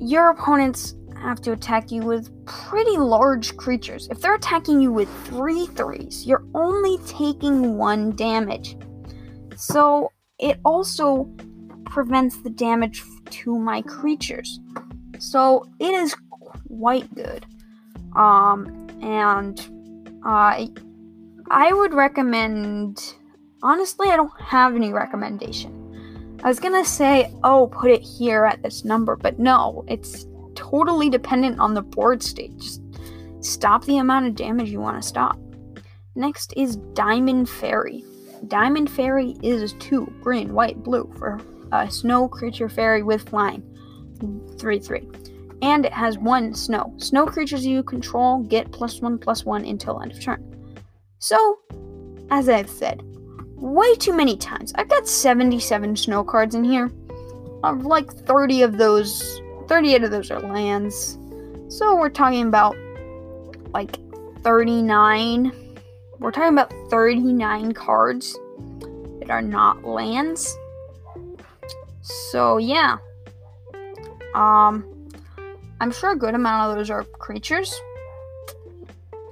Your opponents have to attack you with pretty large creatures. If they're attacking you with 3/3s, you're only taking 1 damage. So it also prevents the damage to my creatures. So it is quite good. I would recommend, honestly, I don't have any recommendation. I was gonna say, oh, put it here at this number, but no, it's totally dependent on the board state. Just stop the amount of damage you want to stop. Next is Diamond Fairy. Diamond Fairy is 2 green, white, blue for a snow creature fairy with flying 3/3, and it has 1 snow. Snow creatures you control get +1/+1 until end of turn. So, as I've said way too many times, I've got 77 snow cards in here. Of like 30 of those, 38 of those are lands, so we're talking about like 39. We're talking about 39 cards that are not lands. So yeah, I'm sure a good amount of those are creatures.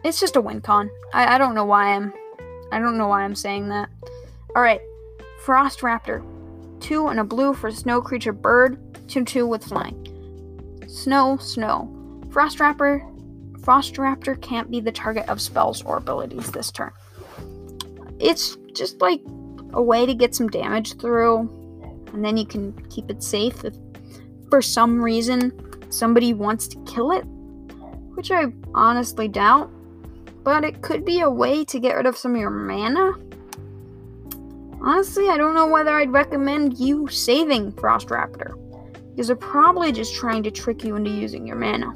It's just a win con. I don't know why I'm saying that. All right, Frost Raptor, 2 and a blue for snow creature bird, 2/2 with flying. Snow. Frost Raptor can't be the target of spells or abilities this turn. It's just like a way to get some damage through, and then you can keep it safe if for some reason somebody wants to kill it, which I honestly doubt, but it could be a way to get rid of some of your mana. Honestly, I don't know whether I'd recommend you saving Frost Raptor, because they're probably just trying to trick you into using your mana,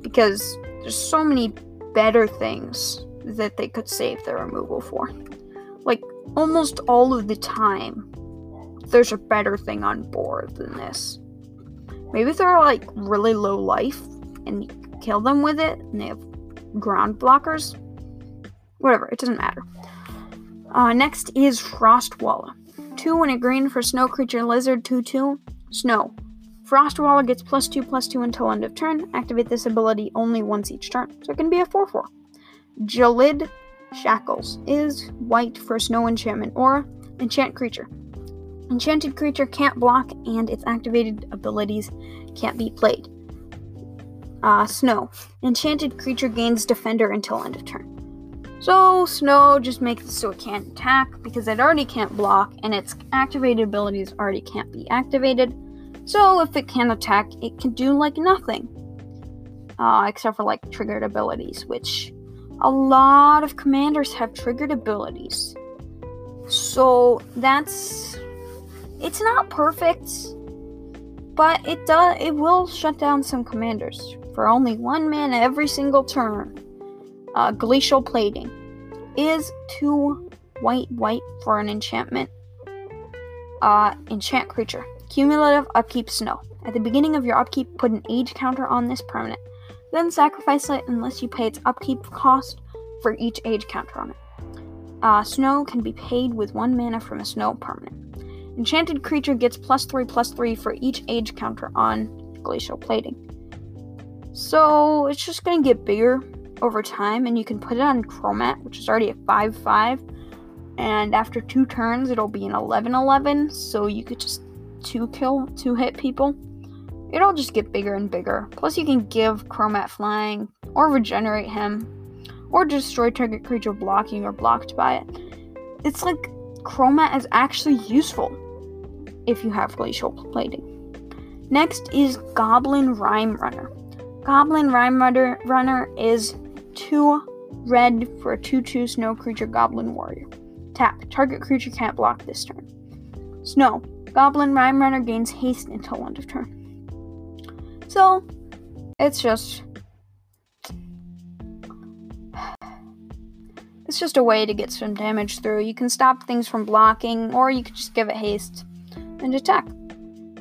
because there's so many better things that they could save their removal for. Like, almost all of the time, there's a better thing on board than this. Maybe if they're, like, really low life, and you kill them with it, and they have ground blockers. Whatever, it doesn't matter. Next is Frostwalla. 2 and a green for Snow Creature Lizard 2/2. Snow. Frostwalla gets +2/+2 until end of turn. Activate this ability only once each turn, so it can be a 4/4. Jalid Shackles is white for Snow Enchantment Aura. Enchant creature. Enchanted creature can't block, and its activated abilities can't be played. Snow. Enchanted creature gains Defender until end of turn. So, Snow just makes it so it can't attack, because it already can't block, and its activated abilities already can't be activated. So, if it can't attack, it can do, like, nothing. Except for, like, triggered abilities, which a lot of commanders have triggered abilities. So, that's... it's not perfect, but it will shut down some commanders for only 1 mana every single turn. Glacial Plating is 2 white for an enchantment. Enchant creature. Cumulative upkeep Snow. At the beginning of your upkeep, put an age counter on this permanent. Then sacrifice it unless you pay its upkeep cost for each age counter on it. Snow can be paid with 1 mana from a Snow permanent. Enchanted creature gets +3/+3 for each age counter on Glacial Plating. So it's just going to get bigger over time, and you can put it on Chromat, which is already a 5/5, and after 2 turns it'll be an 11/11, so you could just 2-hit people. It'll just get bigger and bigger. Plus you can give Chromat flying, or regenerate him, or destroy target creature blocking or blocked by it. It's like Chromat is actually useful if you have Glacial Plating. Next is Goblin Rime Runner. Goblin Rime Runner is 2 red for a 2/2 Snow Creature Goblin Warrior. Tap. Target creature can't block this turn. Snow. Goblin Rime Runner gains haste until end of turn. So, it's just a way to get some damage through. You can stop things from blocking, or you can just give it haste and attack.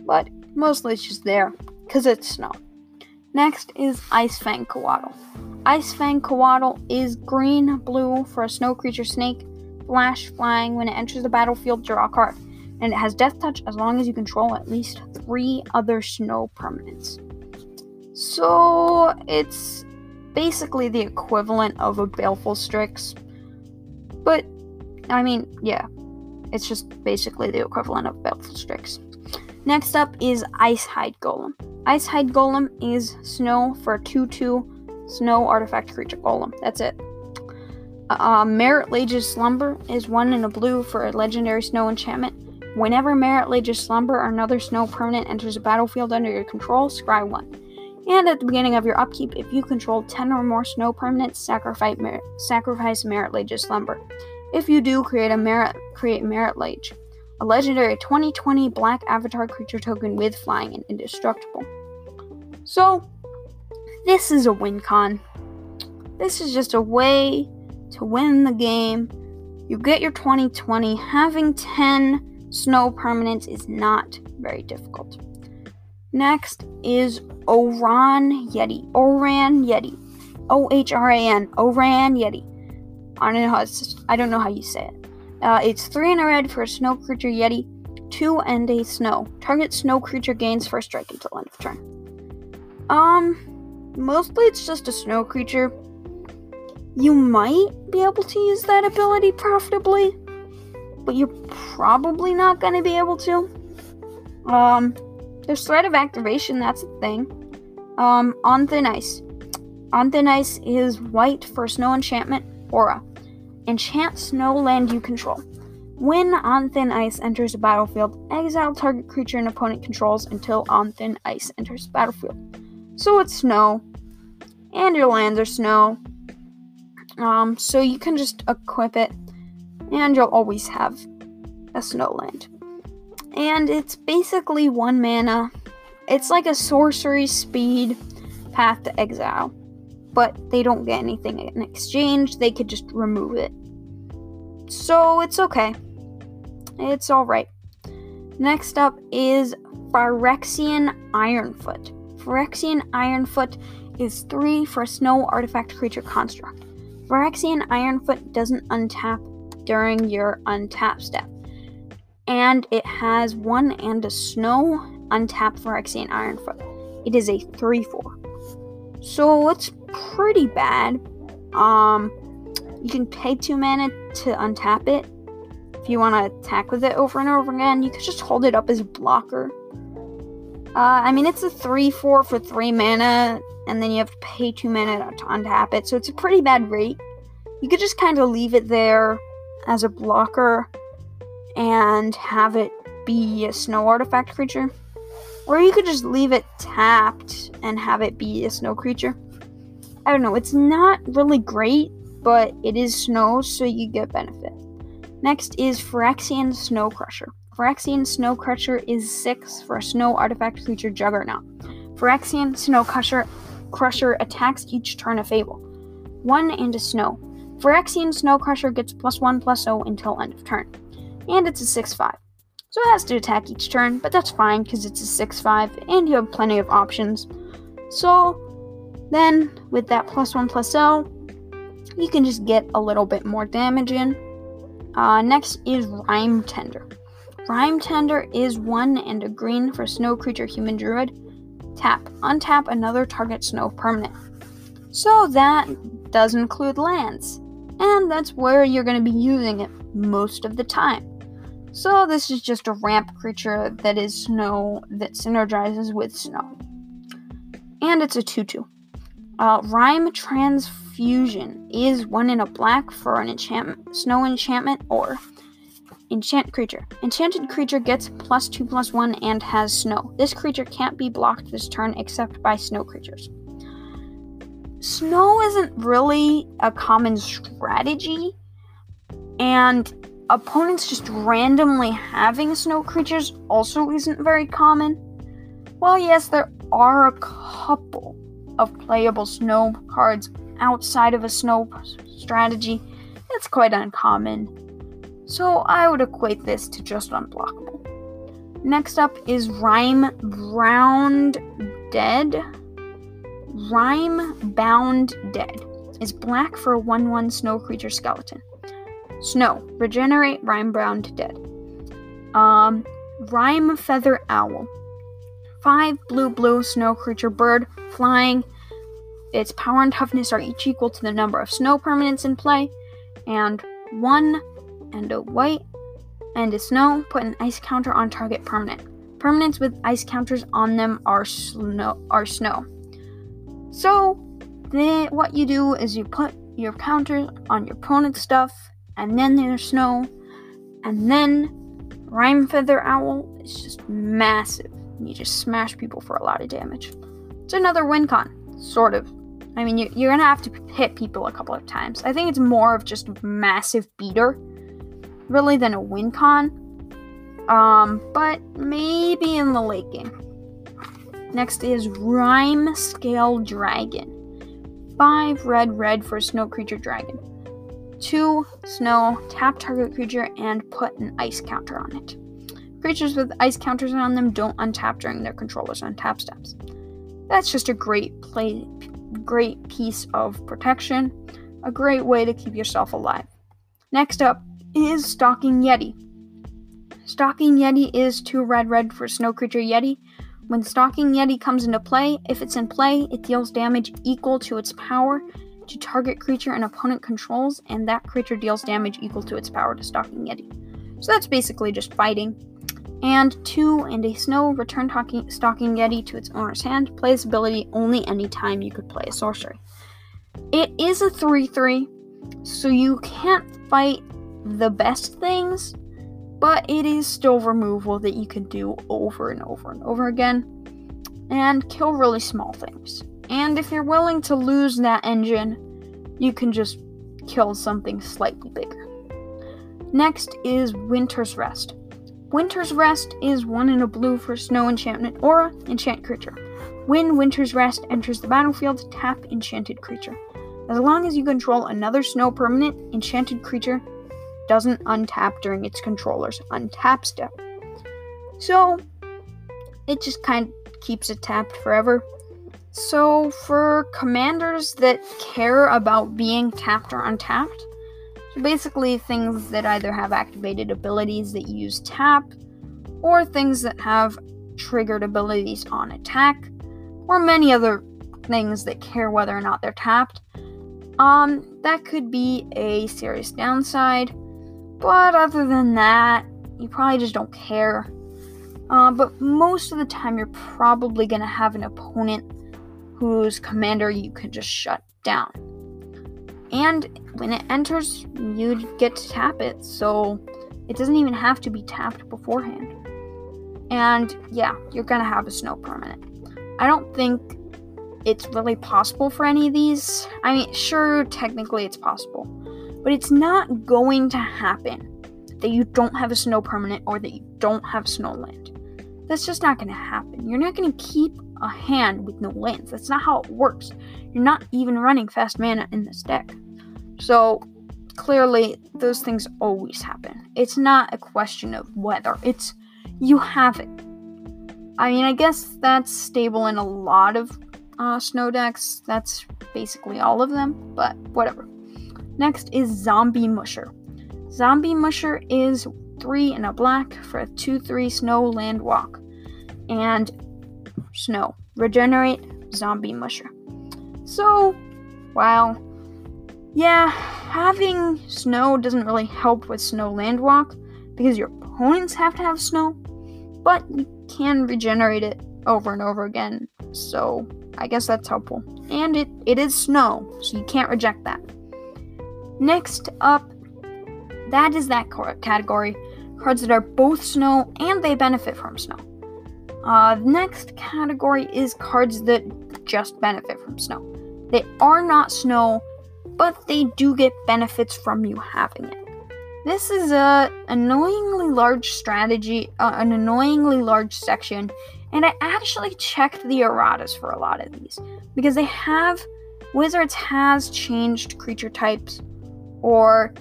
But mostly it's just there, because it's Snow. Next is Icefang Coatl. Icefang Coatl is green-blue for a Snow Creature Snake. Flash flying. When it enters the battlefield, draw a card. And it has Death Touch as long as you control at least 3 other Snow permanents. So, it's basically the equivalent of a Baleful Strix. But, I mean, yeah. It's just basically the equivalent of Baleful Strix. Next up is Icehide Golem. Icehide Golem is Snow for a 2/2 Snow Artifact Creature Golem. That's it. Merit Lage's Slumber is 1 and a blue for a legendary Snow enchantment. Whenever Merit Lage's Slumber or another Snow permanent enters a battlefield under your control, scry 1. And at the beginning of your upkeep, if you control 10 or more Snow permanents, sacrifice Merit Lage's Slumber. If you do, create Merit Lage. A legendary 20/20 black avatar creature token with flying and indestructible. So, this is a win-con. This is just a way to win the game. You get your 20/20. Having 10 Snow permanents is not very difficult. Next is Oran Yeti. Oran Yeti. O-H-R-A-N. Oran Yeti. I don't know how you say it. It's 3 and a red for a Snow Creature Yeti, 2 and a snow. Target Snow Creature gains first strike until end of turn. Mostly it's just a Snow Creature. You might be able to use that ability profitably, but you're probably not going to be able to. There's Threat of Activation, that's a thing. On Thin Ice. On Thin Ice is white for Snow Enchantment Aura. Enchant Snow land you control. When On Thin Ice enters the battlefield, exile target creature an opponent controls until On Thin Ice enters the battlefield. So it's snow, and your lands are snow. So you can just equip it, and you'll always have a snow land. And it's basically 1 mana. It's like a sorcery speed Path to Exile, but they don't get anything in exchange. They could just remove it. So it's okay. It's alright. Next up is Phyrexian Ironfoot. Phyrexian Ironfoot is 3 for a snow artifact creature construct. Phyrexian Ironfoot doesn't untap during your untap step. And it has 1 and a snow untap Phyrexian Ironfoot. It is a 3/4. So it's pretty bad. You can pay 2 mana to untap it. If you want to attack with it over and over again, you could just hold it up as a blocker. It's a 3/4 for 3 mana, and then you have to pay 2 mana to untap it, so it's a pretty bad rate. You could just kind of leave it there as a blocker and have it be a snow artifact creature. Or you could just leave it tapped and have it be a snow creature. I don't know, it's not really great, but it is snow, so you get benefit. Next is Phyrexian Snow Crusher. Phyrexian Snow Crusher is 6 for a snow artifact creature juggernaut. Phyrexian Snow Crusher attacks each turn of Fable. 1 and a snow. Phyrexian Snow Crusher gets +1/+0 until end of turn. And it's a 6/5. So it has to attack each turn, but that's fine because it's a 6/5 and you have plenty of options. So then with that +1/+0, you can just get a little bit more damage in. Next is Rime Tender. Rime Tender is 1 and a green for snow creature human druid. Tap. Untap another target snow permanent. So that does include lands. And that's where you're going to be using it most of the time. So this is just a ramp creature that is snow that synergizes with snow. And it's a 2/2. Rime Transfusion is 1 and a black for an enchantment, snow enchantment or enchant creature. Enchanted creature gets +2/+1 and has snow. This creature can't be blocked this turn except by snow creatures. Snow isn't really a common strategy, and opponents just randomly having snow creatures also isn't very common. Well, yes, there are a couple of playable snow cards outside of a snow strategy. It's quite uncommon, so I would equate this to just unblockable. Next up is Rime Bound Dead is black for a 1/1 snow creature skeleton. Snow. Regenerate Rime Bound Dead. Rime Feather Owl. 5 blue snow creature bird, flying. Its power and toughness are each equal to the number of snow permanents in play, and 1 and a white and a snow. Put an ice counter on target permanent. Permanents with ice counters on them are snow. So then what you do is you put your counters on your opponent's stuff, and then there's snow, and then Rime Feather Owl is just massive. You just smash people for a lot of damage. It's another win con, sort of. I mean, you're gonna have to hit people a couple of times. I think it's more of just massive beater, really, than a win con. But maybe in the late game. Next is Rime Scale Dragon. 5 red for snow creature dragon. 2 snow, tap target creature and put an ice counter on it. Creatures with ice counters on them don't untap during their controller's untap steps. That's just a great piece of protection, a great way to keep yourself alive. Next up is Stalking Yeti. Stalking Yeti is 2 red for snow creature yeti. When Stalking Yeti comes into play, if it's in play, it deals damage equal to its power to target creature an opponent controls, and that creature deals damage equal to its power to Stalking Yeti. So that's basically just fighting. And 2 and a snow, return Stalking Yeti to its owner's hand. Play this ability only any time you could play a sorcery. It is a 3/3, so you can't fight the best things, but it is still removal that you can do over and over and over again and kill really small things. And if you're willing to lose that engine, you can just kill something slightly bigger. Next is Winter's Rest. Winter's Rest is 1 and a blue for Snow Enchantment Aura, enchant creature. When Winter's Rest enters the battlefield, tap enchanted creature. As long as you control another snow permanent, enchanted creature doesn't untap during its controller's untap step. So, it just kind of keeps it tapped forever. So, for commanders that care about being tapped or untapped, so basically things that either have activated abilities that use tap, or things that have triggered abilities on attack, or many other things that care whether or not they're tapped, that could be a serious downside, but other than that, you probably just don't care. But most of the time, you're probably going to have an opponent whose commander you can just shut down. And when it enters, you get to tap it, so it doesn't even have to be tapped beforehand. And yeah, you're going to have a snow permanent. I don't think it's really possible for any of these. I mean, sure, technically it's possible, but it's not going to happen that you don't have a snow permanent or that you don't have snow land. That's just not going to happen. You're not going to keep a hand with no lands. That's not how it works. You're not even running fast mana in this deck. So clearly those things always happen. It's not a question of whether. It's you have it. I mean, I guess that's stable in a lot of snow decks. That's basically all of them, but whatever. Next is Zombie Musher. Zombie Musher is 3 and a black for a 2/3 snow land walk. And snow. Regenerate Zombie Musher. So, wow. Yeah, having snow doesn't really help with snow land walk because your opponents have to have snow, but you can regenerate it over and over again, so I guess that's helpful. And it is snow, so you can't reject that. Next up, that is that category. Cards that are both snow and they benefit from snow. Next category is cards that just benefit from snow. They are not snow, but they do get benefits from you having it. This is an annoyingly large section, and I actually checked the erratas for a lot of these because Wizards has changed creature types or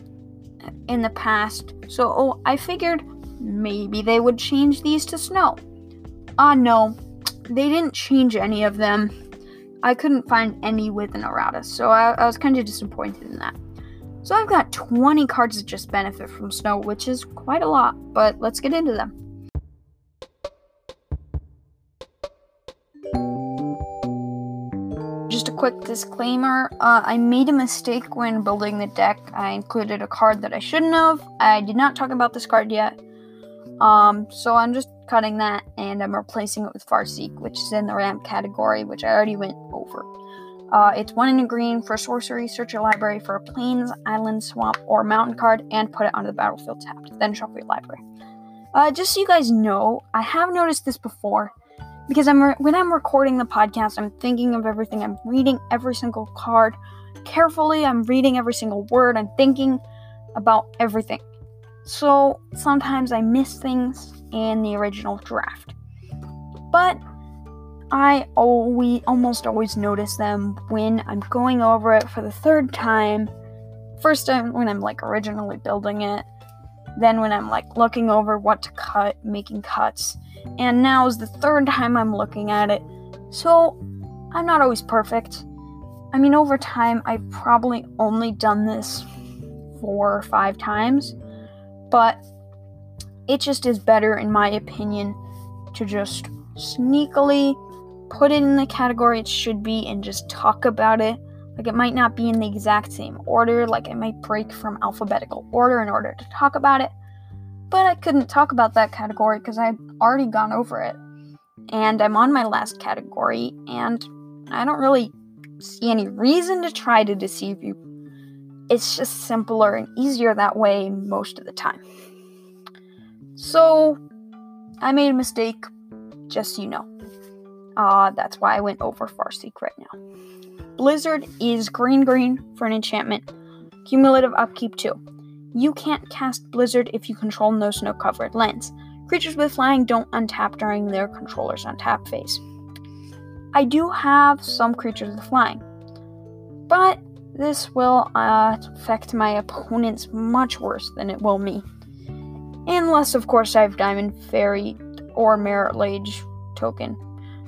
in the past. So I figured maybe they would change these to snow. No, they didn't change any of them. I couldn't find any with an errata, so I was kind of disappointed in that. So I've got 20 cards that just benefit from snow, which is quite a lot, but let's get into them. Just a quick disclaimer, I made a mistake when building the deck. I included a card that I shouldn't have. I did not talk about this card yet, so I'm just cutting that and I'm replacing it with Farseek, which is in the ramp category, which I already went over. It's 1 and a green for sorcery, search your library for a plains, island, swamp, or mountain card, and put it onto the battlefield tapped, then shuffle your library. Just so you guys know, I have noticed this before, because when I'm recording the podcast, I'm thinking of everything, I'm reading every single card carefully, I'm reading every single word, I'm thinking about everything. So, sometimes I miss things in the original draft. But I almost always notice them when I'm going over it for the third time. First time when I'm like originally building it, then when I'm like looking over what to cut, making cuts, and now is the third time I'm looking at it. So I'm not always perfect. I mean, over time I've probably only done this 4 or 5 times, but it just is better in my opinion to just sneakily put it in the category it should be and just talk about it. Like, it might not be in the exact same order, like I might break from alphabetical order in order to talk about it, but I couldn't talk about that category because I'd already gone over it, and I'm on my last category, and I don't really see any reason to try to deceive you. It's just simpler and easier that way most of the time. So, I made a mistake, just so you know. That's why I went over Farseek right now. Blizzard is green for an enchantment. Cumulative upkeep 2. You can't cast Blizzard if you control no snow-covered lands. Creatures with flying don't untap during their controller's untap phase. I do have some creatures with flying, but this will affect my opponents much worse than it will me. Unless, of course, I have Diamond Fairy or Merit Lage token,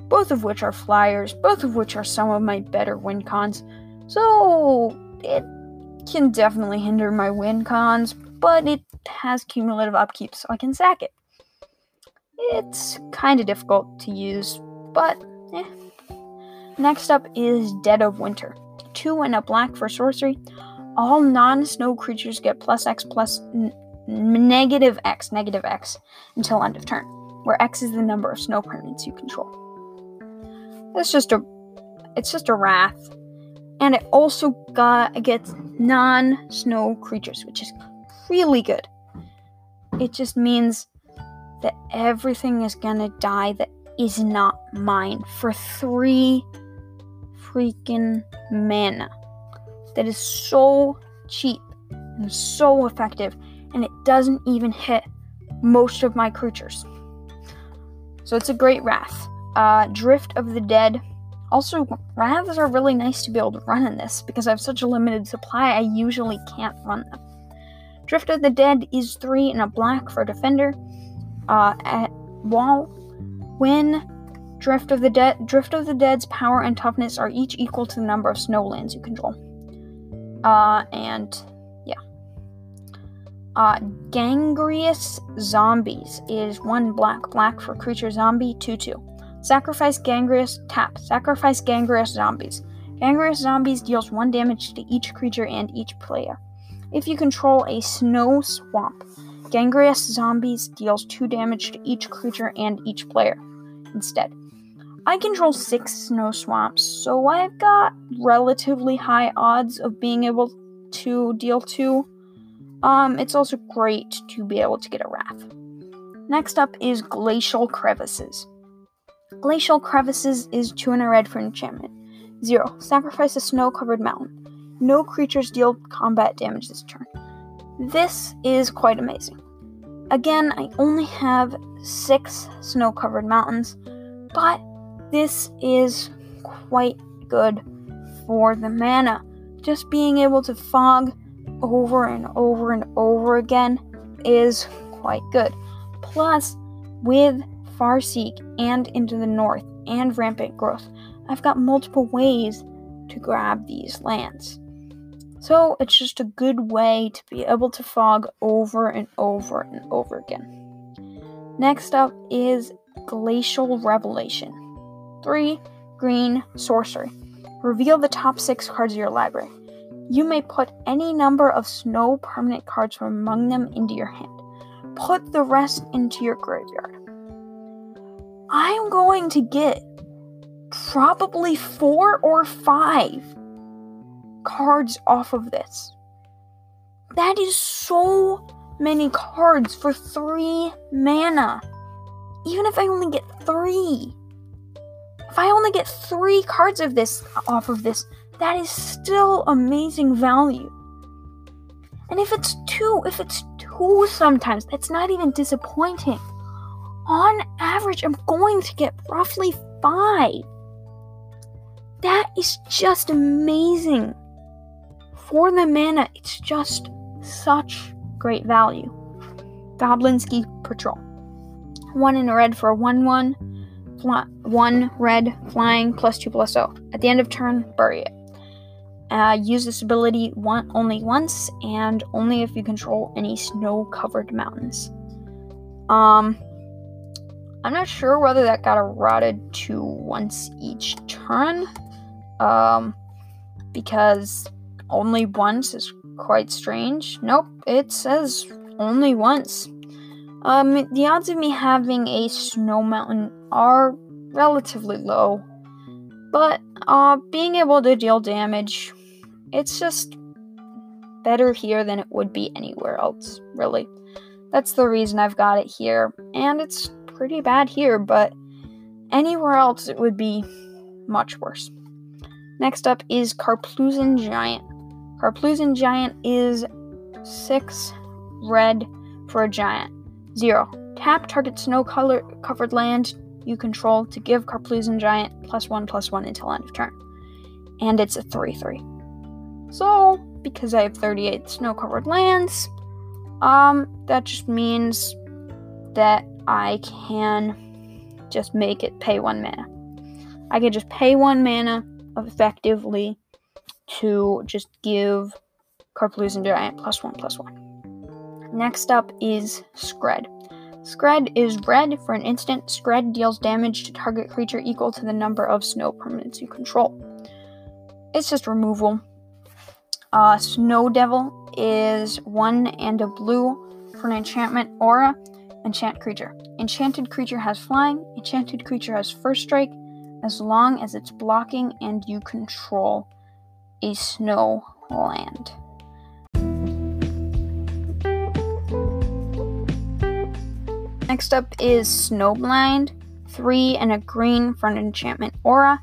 both of which are flyers, both of which are some of my better win cons, so it can definitely hinder my win cons, but it has cumulative upkeep, so I can sack it. It's kind of difficult to use, but eh. Next up is Dead of Winter. 2 and a black for sorcery. All non-snow creatures get +X, +X until end of turn, where X is the number of snow permanents you control. It's just a wrath. And it also gets non-snow creatures, which is really good. It just means that everything is gonna die that is not mine for 3 freaking mana. That is so cheap and so effective, and it doesn't even hit most of my creatures. So it's a great wrath. Drift of the Dead. Also, wraths are really nice to be able to run in this, because I have such a limited supply, I usually can't run them. Drift of the Dead is 3 and a black for defender. At wall, when Drift of the Dead's power and toughness are each equal to the number of snow lands you control. Gangrenous Zombies is 1 black for creature zombie 2/2. Sacrifice Gangrenous, tap. Sacrifice Gangrenous Zombies. Gangrenous Zombies deals 1 damage to each creature and each player. If you control a snow swamp, Gangrenous Zombies deals 2 damage to each creature and each player instead. I control 6 snow swamps, so I've got relatively high odds of being able to deal 2. It's also great to be able to get a wrath. Next up is Glacial Crevices. Glacial Crevices is 2 and a red for enchantment. 0. Sacrifice a snow-covered mountain. No creatures deal combat damage this turn. This is quite amazing. Again, I only have 6 snow-covered mountains, but this is quite good for the mana. Just being able to fog over and over and over again is quite good. Plus, with Farseek and Into the North and Rampant Growth, I've got multiple ways to grab these lands. So it's just a good way to be able to fog over and over and over again. Next up is Glacial Revelation. 3 green sorcery. Reveal the top 6 cards of your library. You may put any number of snow permanent cards from among them into your hand. Put the rest into your graveyard. I'm going to get probably 4 or 5 cards off of this. That is so many cards for 3 mana. Even if I only get 3. If I only get 3 cards of this off of this, that is still amazing value. And if it's two sometimes, that's not even disappointing. On average, I'm going to get roughly 5. That is just amazing. For the mana, it's just such great value. Goblin Ski Patrol. 1 in a red for a 1/1. 1 red flying +2/+0. At the end of turn, bury it. Use this ability only once, and only if you control any snow-covered mountains. I'm not sure whether that got eroded to once each turn, because only once is quite strange. Nope, it says only once. The odds of me having a snow mountain are relatively low, but being able to deal damage, it's just better here than it would be anywhere else, really. That's the reason I've got it here, and it's pretty bad here, but anywhere else it would be much worse. Next up is Karpluzin Giant. Karpluzin Giant is 6 red for a giant. 0. Tap target snow-covered land you control to give Karpluzin Giant +1/+1 until end of turn. And it's a 3/3. So, because I have 38 snow-covered lands, that just means that I can just make it pay 1 mana. I can just pay 1 mana effectively to just give Karpluzin Giant +1/+1. Next up is Scred. Scred is red for an instant. Scred deals damage to target creature equal to the number of snow permanents you control. It's just removal. Snow Devil is 1 and a blue for an enchantment aura. Enchant creature. Enchanted creature has flying. Enchanted creature has first strike as long as it's blocking and you control a snow land. Next up is Snowblind, 3 and a green for an enchantment aura.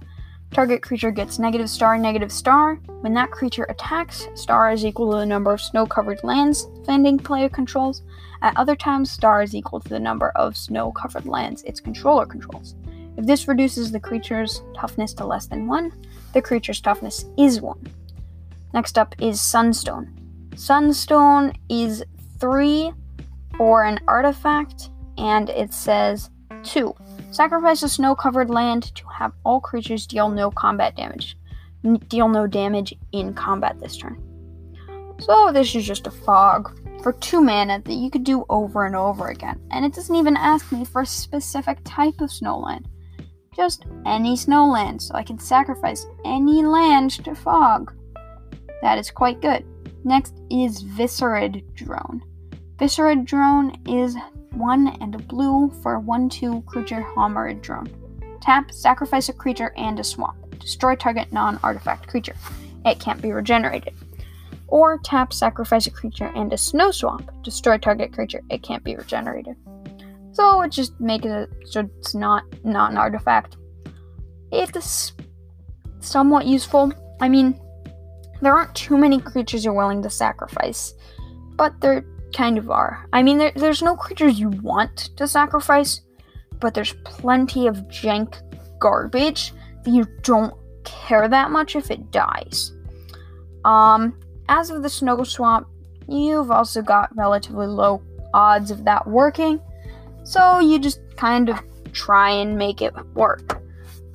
Target creature gets -star, -star. When that creature attacks, star is equal to the number of snow-covered lands defending player controls. At other times, star is equal to the number of snow-covered lands its controller controls. If this reduces the creature's toughness to less than 1, the creature's toughness is 1. Next up is Sunstone. Sunstone is 3 for an artifact. And it says, 2. Sacrifice a snow-covered land to have all creatures deal no combat damage. Deal no damage in combat this turn. So this is just a fog for 2 mana that you could do over and over again. And it doesn't even ask me for a specific type of snow land. Just any snow land. So I can sacrifice any land to fog. That is quite good. Next is Viscerid Drone. Viscerid Drone is 1 and a blue for a 1/2 creature Homerid Drone. Tap, sacrifice a creature and a swamp. Destroy target non-artifact creature. It can't be regenerated. Or tap, sacrifice a creature and a snow swamp. Destroy target creature. It can't be regenerated. So it just makes it so it's not an artifact. It's somewhat useful. I mean, there aren't too many creatures you're willing to sacrifice, but they're kind of are. I mean, there's no creatures you want to sacrifice, but there's plenty of jank garbage that you don't care that much if it dies. As of the Snow Swamp, you've also got relatively low odds of that working, so you just kind of try and make it work.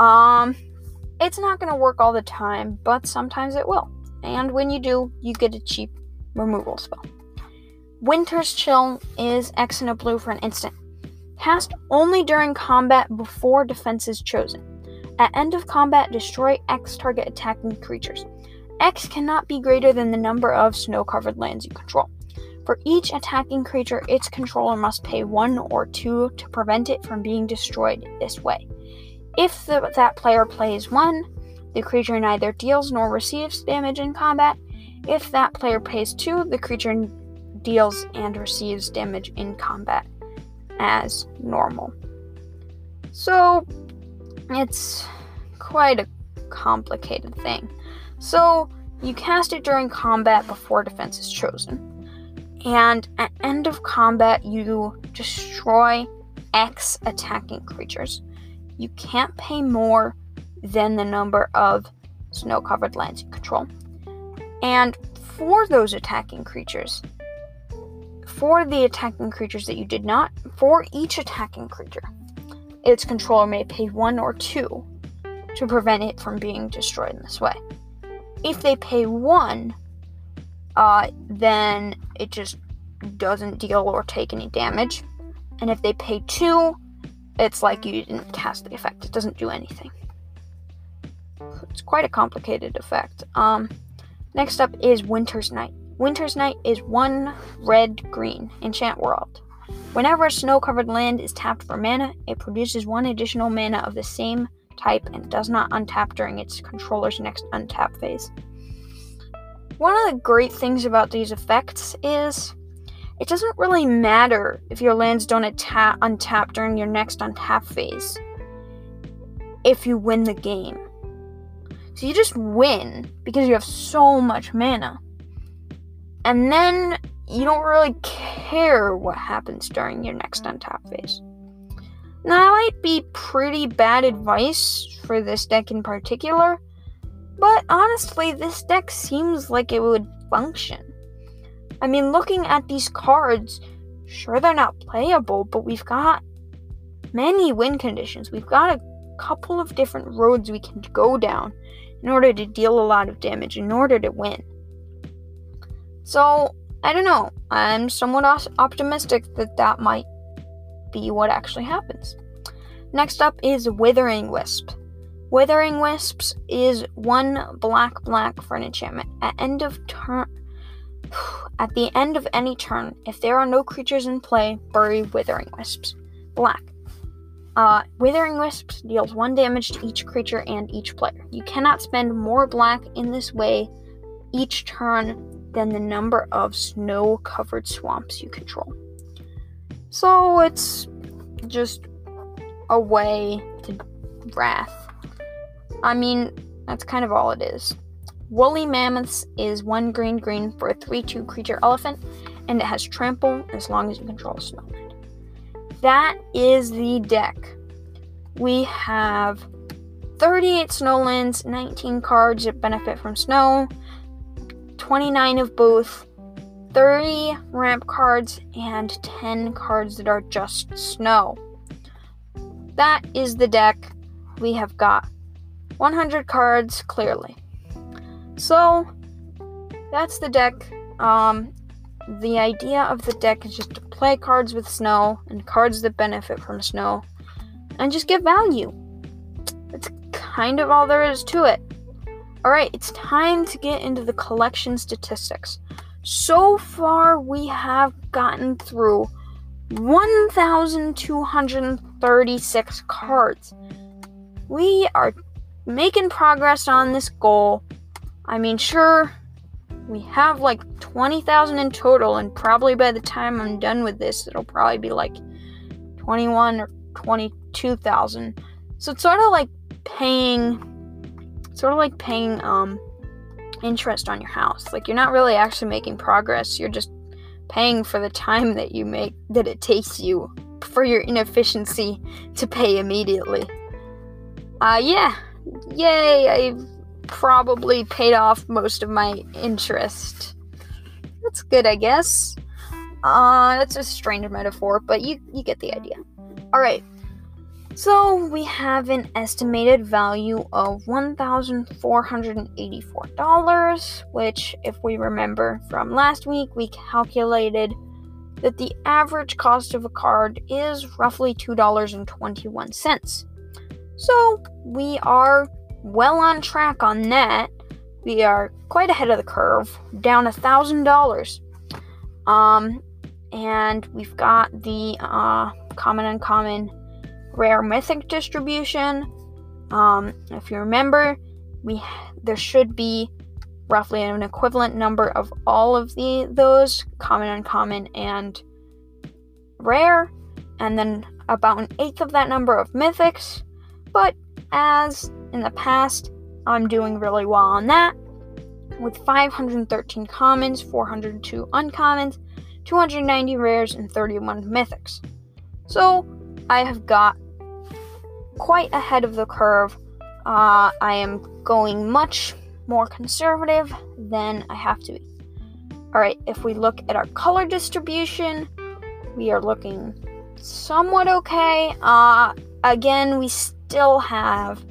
It's not going to work all the time, but sometimes it will, and when you do, you get a cheap removal spell. Winter's Chill is X and a blue for an instant. Cast only during combat before defense is chosen. At end of combat, destroy X target attacking creatures. X cannot be greater than the number of snow-covered lands you control. For each attacking creature, its controller must pay 1 or 2 to prevent it from being destroyed this way. If that player plays 1, the creature neither deals nor receives damage in combat. If that player plays 2, the creature deals and receives damage in combat as normal. So it's quite a complicated thing. So you cast it during combat before defense is chosen, and at end of combat you destroy X attacking creatures. You can't pay more than the number of snow-covered lands you control. And for those attacking creatures, for each attacking creature, its controller may pay 1 or 2 to prevent it from being destroyed in this way. If they pay 1, then it just doesn't deal or take any damage. And if they pay 2, it's like you didn't cast the effect. It doesn't do anything. It's quite a complicated effect. Next up is Winter's Night. Winter's Night is 1 red green, enchant world. Whenever a snow-covered land is tapped for mana, it produces 1 additional mana of the same type and does not untap during its controller's next untap phase. One of the great things about these effects is It doesn't really matter if your lands don't untap during your next untap phase if you win the game. So you just win because you have so much mana. And then you don't really care what happens during your next untap phase. Now, that might be pretty bad advice for this deck in particular, but honestly, this deck seems like it would function. I mean, looking at these cards, sure, they're not playable, but we've got many win conditions. We've got a couple of different roads we can go down in order to deal a lot of damage, in order to win. So, I don't know. I'm somewhat optimistic that might be what actually happens. Next up is Withering Wisp. Withering Wisps is 1 black for an enchantment. At the end of any turn, if there are no creatures in play, bury Withering Wisps. Black. Withering Wisps deals 1 damage to each creature and each player. You cannot spend more black in this way each turn than the number of snow-covered swamps you control. So it's just a way to wrath. I mean, that's kind of all it is. Woolly Mammoths is 1 green for a 3/2 creature elephant, and it has trample as long as you control a snowland. That is the deck. We have 38 snowlands, 19 cards that benefit from snow, 29 of both, 30 ramp cards, and 10 cards that are just snow. That is the deck. We have got 100 cards, clearly. So, that's the deck. The idea of the deck is just to play cards with snow and cards that benefit from snow and just get value. That's kind of all there is to it. Alright, it's time to get into the collection statistics. So far, we have gotten through 1,236 cards. We are making progress on this goal. I mean, sure, we have like 20,000 in total, and probably by the time I'm done with this, it'll probably be like 21 or 22,000. So it's sort of like paying interest on your house. Like, you're not really actually making progress. You're just paying for the time that it takes you for your inefficiency to pay immediately. Yay, I've probably paid off most of my interest. That's good, I guess. That's a strange metaphor, but you get the idea. Alright, so we have an estimated value of $1,484, which, if we remember from last week, we calculated that the average cost of a card is roughly $2.21. So, we are well on track on that. We are quite ahead of the curve, down $1,000. And we've got the common, uncommon, rare, mythic distribution. If you remember, there should be roughly an equivalent number of all of those common, uncommon, and rare, and then about 1/8 of that number of mythics. But as in the past, I'm doing really well on that, with 513 commons, 402 uncommons, 290 rares, and 31 mythics. So, I have got quite ahead of the curve. I am going much more conservative than I have to be. Alright, if we look at our color distribution, we are looking somewhat okay. Again, we still have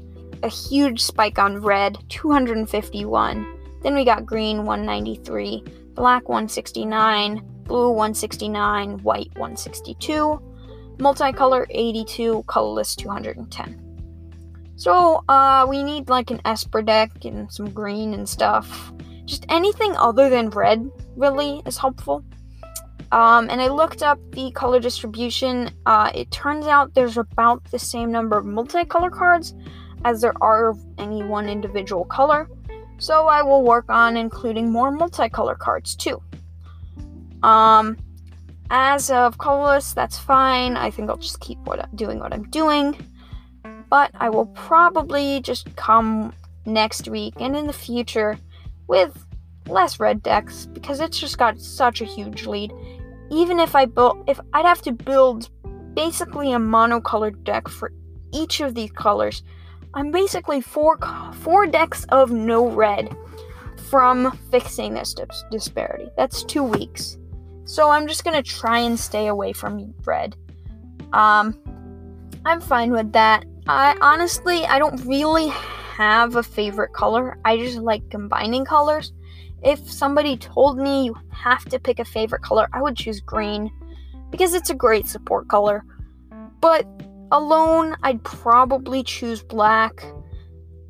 a huge spike on red, 251. Then we got green, 193, black, 169, blue, 169, white, 162, multicolor, 82, colorless, 210. So, we need like an Esper deck and some green and stuff. Just anything other than red, really, is helpful. And I looked up the color distribution. It turns out there's about the same number of multicolor cards as there are of any one individual color, so I will work on including more multicolor cards too. As of colorless, that's fine. I think I'll just keep doing what I'm doing. But I will probably just come next week and in the future with less red decks, because it's just got such a huge lead. Even if I'd have to build basically a monocolored deck for each of these colors, I'm basically four decks of no red from fixing this disparity. That's 2 weeks. So I'm just going to try and stay away from red. I'm fine with that. I honestly don't really have a favorite color. I just like combining colors. If somebody told me you have to pick a favorite color, I would choose green because it's a great support color. But alone, I'd probably choose black,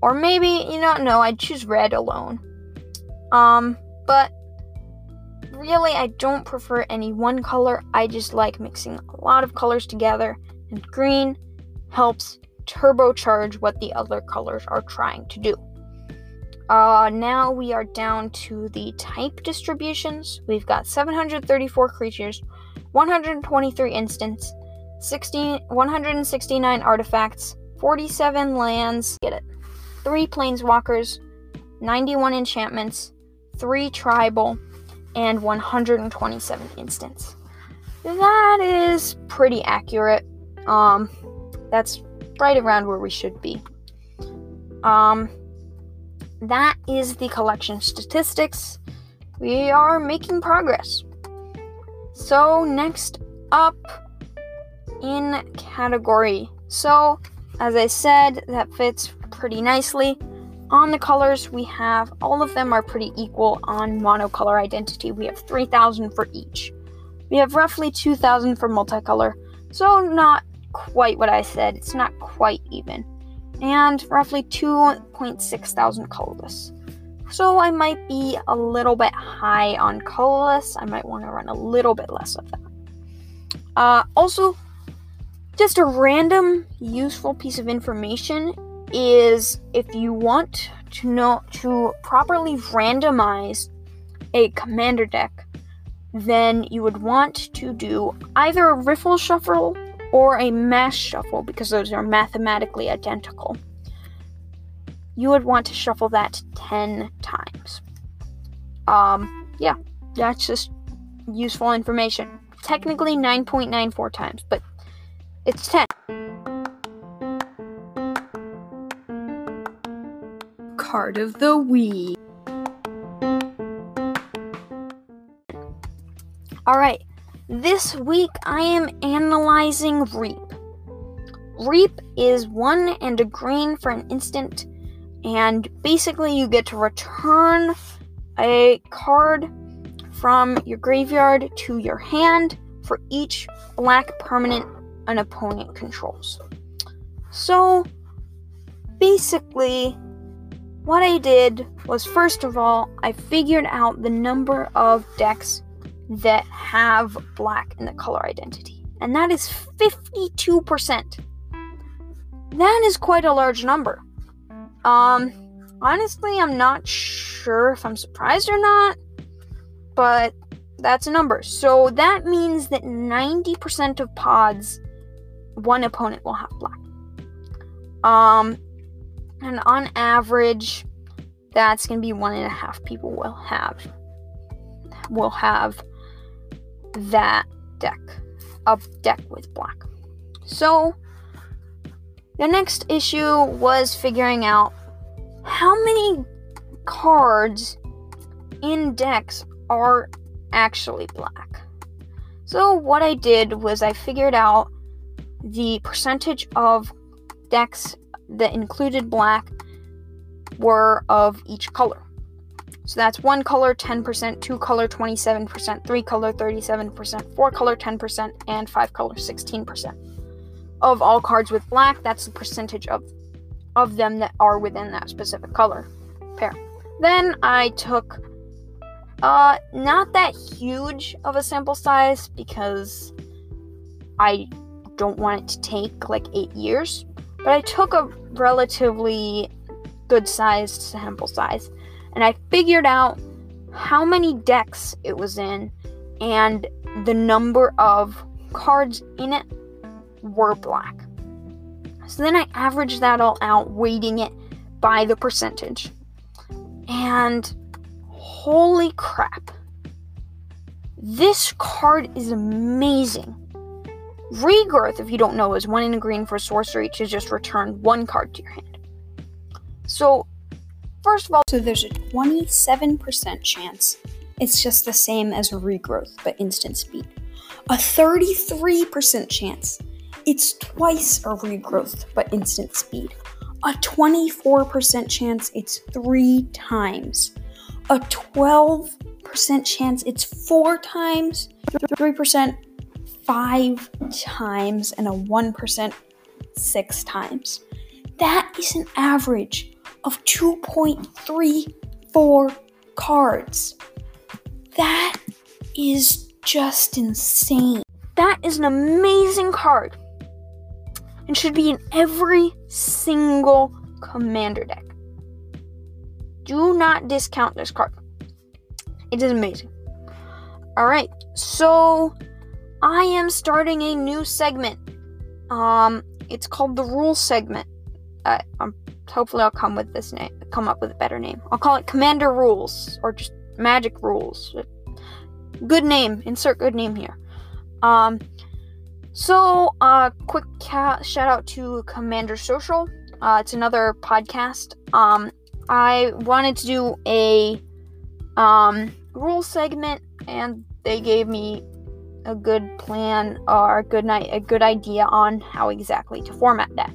or maybe, I'd choose red alone. But really, I don't prefer any one color. I just like mixing a lot of colors together, and green helps turbocharge what the other colors are trying to do. Now we are down to the type distributions. We've got 734 creatures, 123 instants, 169 artifacts, 47 lands, 3 planeswalkers, 91 enchantments, 3 tribal, and 127 instants. That is pretty accurate. That's right around where we should be. That is the collection statistics. We are making progress. So next up in category. So as I said, that fits pretty nicely. On the colors, we have all of them are pretty equal on monocolor identity. We have 3,000 for each. We have roughly 2,000 for multicolor. So not quite what I said. It's not quite even. And roughly 2,600 colorless. So I might be a little bit high on colorless. I might want to run a little bit less of that. Also, just a random useful piece of information is if you want to know to properly randomize a commander deck, then you would want to do either a riffle shuffle or a mass shuffle, because those are mathematically identical. You would want to shuffle that 10 times. Yeah, that's just useful information. Technically 9.94 times, but it's 10. Card of the week. Alright, this week I am analyzing Reap. Reap is 1 and a green for an instant, and basically you get to return a card from your graveyard to your hand for each black permanent an opponent controls. So basically what I did was, first of all, I figured out the number of decks that have black in the color identity, and that is 52%. That is quite a large number. Honestly, I'm not sure if I'm surprised or not, but that's a number. So that means that 90% of pods, one opponent will have black. And on average, that's going to be 1.5 people will have that deck, a deck with black. So the next issue was figuring out how many cards in decks are actually black. So what I did was I figured out the percentage of decks that included black were of each color. So that's 1 color 10%, 2 color 27%, 3 color 37%, 4 color 10%, and 5 color 16%. Of all cards with black, that's the percentage of them that are within that specific color pair. Then I took not that huge of a sample size, because I don't want it to take like 8 years. But I took a relatively good-sized sample size, and I figured out how many decks it was in, and the number of cards in it were black. So then I averaged that all out, weighting it by the percentage. And holy crap. This card is amazing. Regrowth, if you don't know, is 1 in green for sorcery to just return 1 card to your hand. So, first of all, there's a 27% chance it's just the same as regrowth, but instant speed. A 33% chance it's twice a regrowth, but instant speed. A 24% chance it's 3 times. A 12% chance it's 4 times. 3%. 5 times, and a 1% 6 times. That is an average of 2.34 cards. That is just insane. That is an amazing card and should be in every single Commander deck. Do not discount this card. It is amazing. Alright, so I am starting a new segment. It's called the Rules segment. Hopefully, I'll come up with a better name. I'll call it Commander Rules or just Magic Rules. Good name. Insert good name here. Quick shout out to Commander Social. It's another podcast. I wanted to do a Rules segment, and they gave me a good plan or a good idea on how exactly to format that.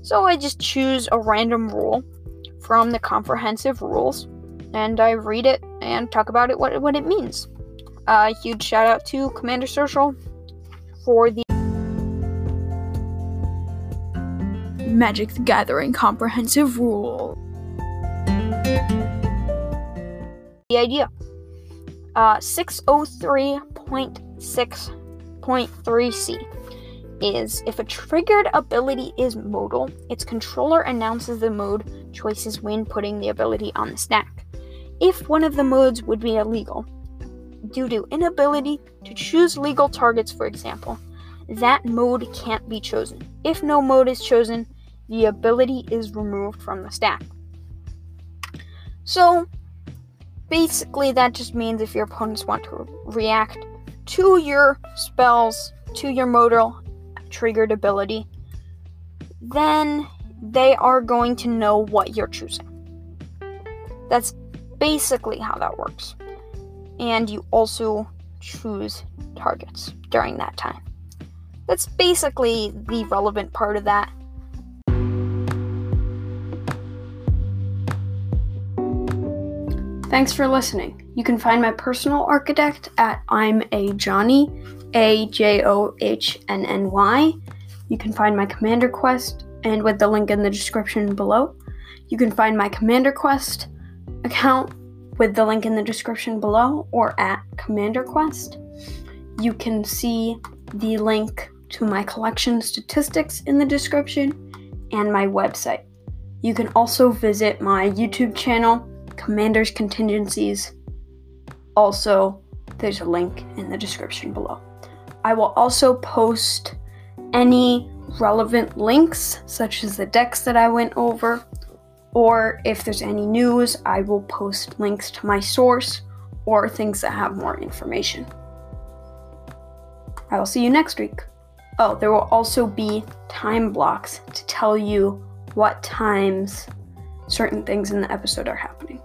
So I just choose a random rule from the comprehensive rules, and I read it and talk about it, what it means. Huge shout out to Commander Social for the Magic the Gathering comprehensive rule. The idea. 603.6.3c is if a triggered ability is modal, its controller announces the mode choices when putting the ability on the stack. If one of the modes would be illegal, due to inability to choose legal targets, for example, that mode can't be chosen. If no mode is chosen, the ability is removed from the stack. So, basically, that just means if your opponents want to react to your spells, to your modal triggered ability, then they are going to know what you're choosing. That's basically how that works. And you also choose targets during that time. That's basically the relevant part of that. Thanks for listening. You can find my personal architect at I'm A Johnny, AJohnny. You can find my Commander Quest, and with the link in the description below. You can find my Commander Quest account with the link in the description below, or at Commander Quest. You can see the link to my collection statistics in the description and my website. You can also visit my YouTube channel, Commander's Contingencies. Also, there's a link in the description below. I will also post any relevant links, such as the decks that I went over, or if there's any news, I will post links to my source or things that have more information. I will see you next week. Oh, there will also be time blocks to tell you what times certain things in the episode are happening.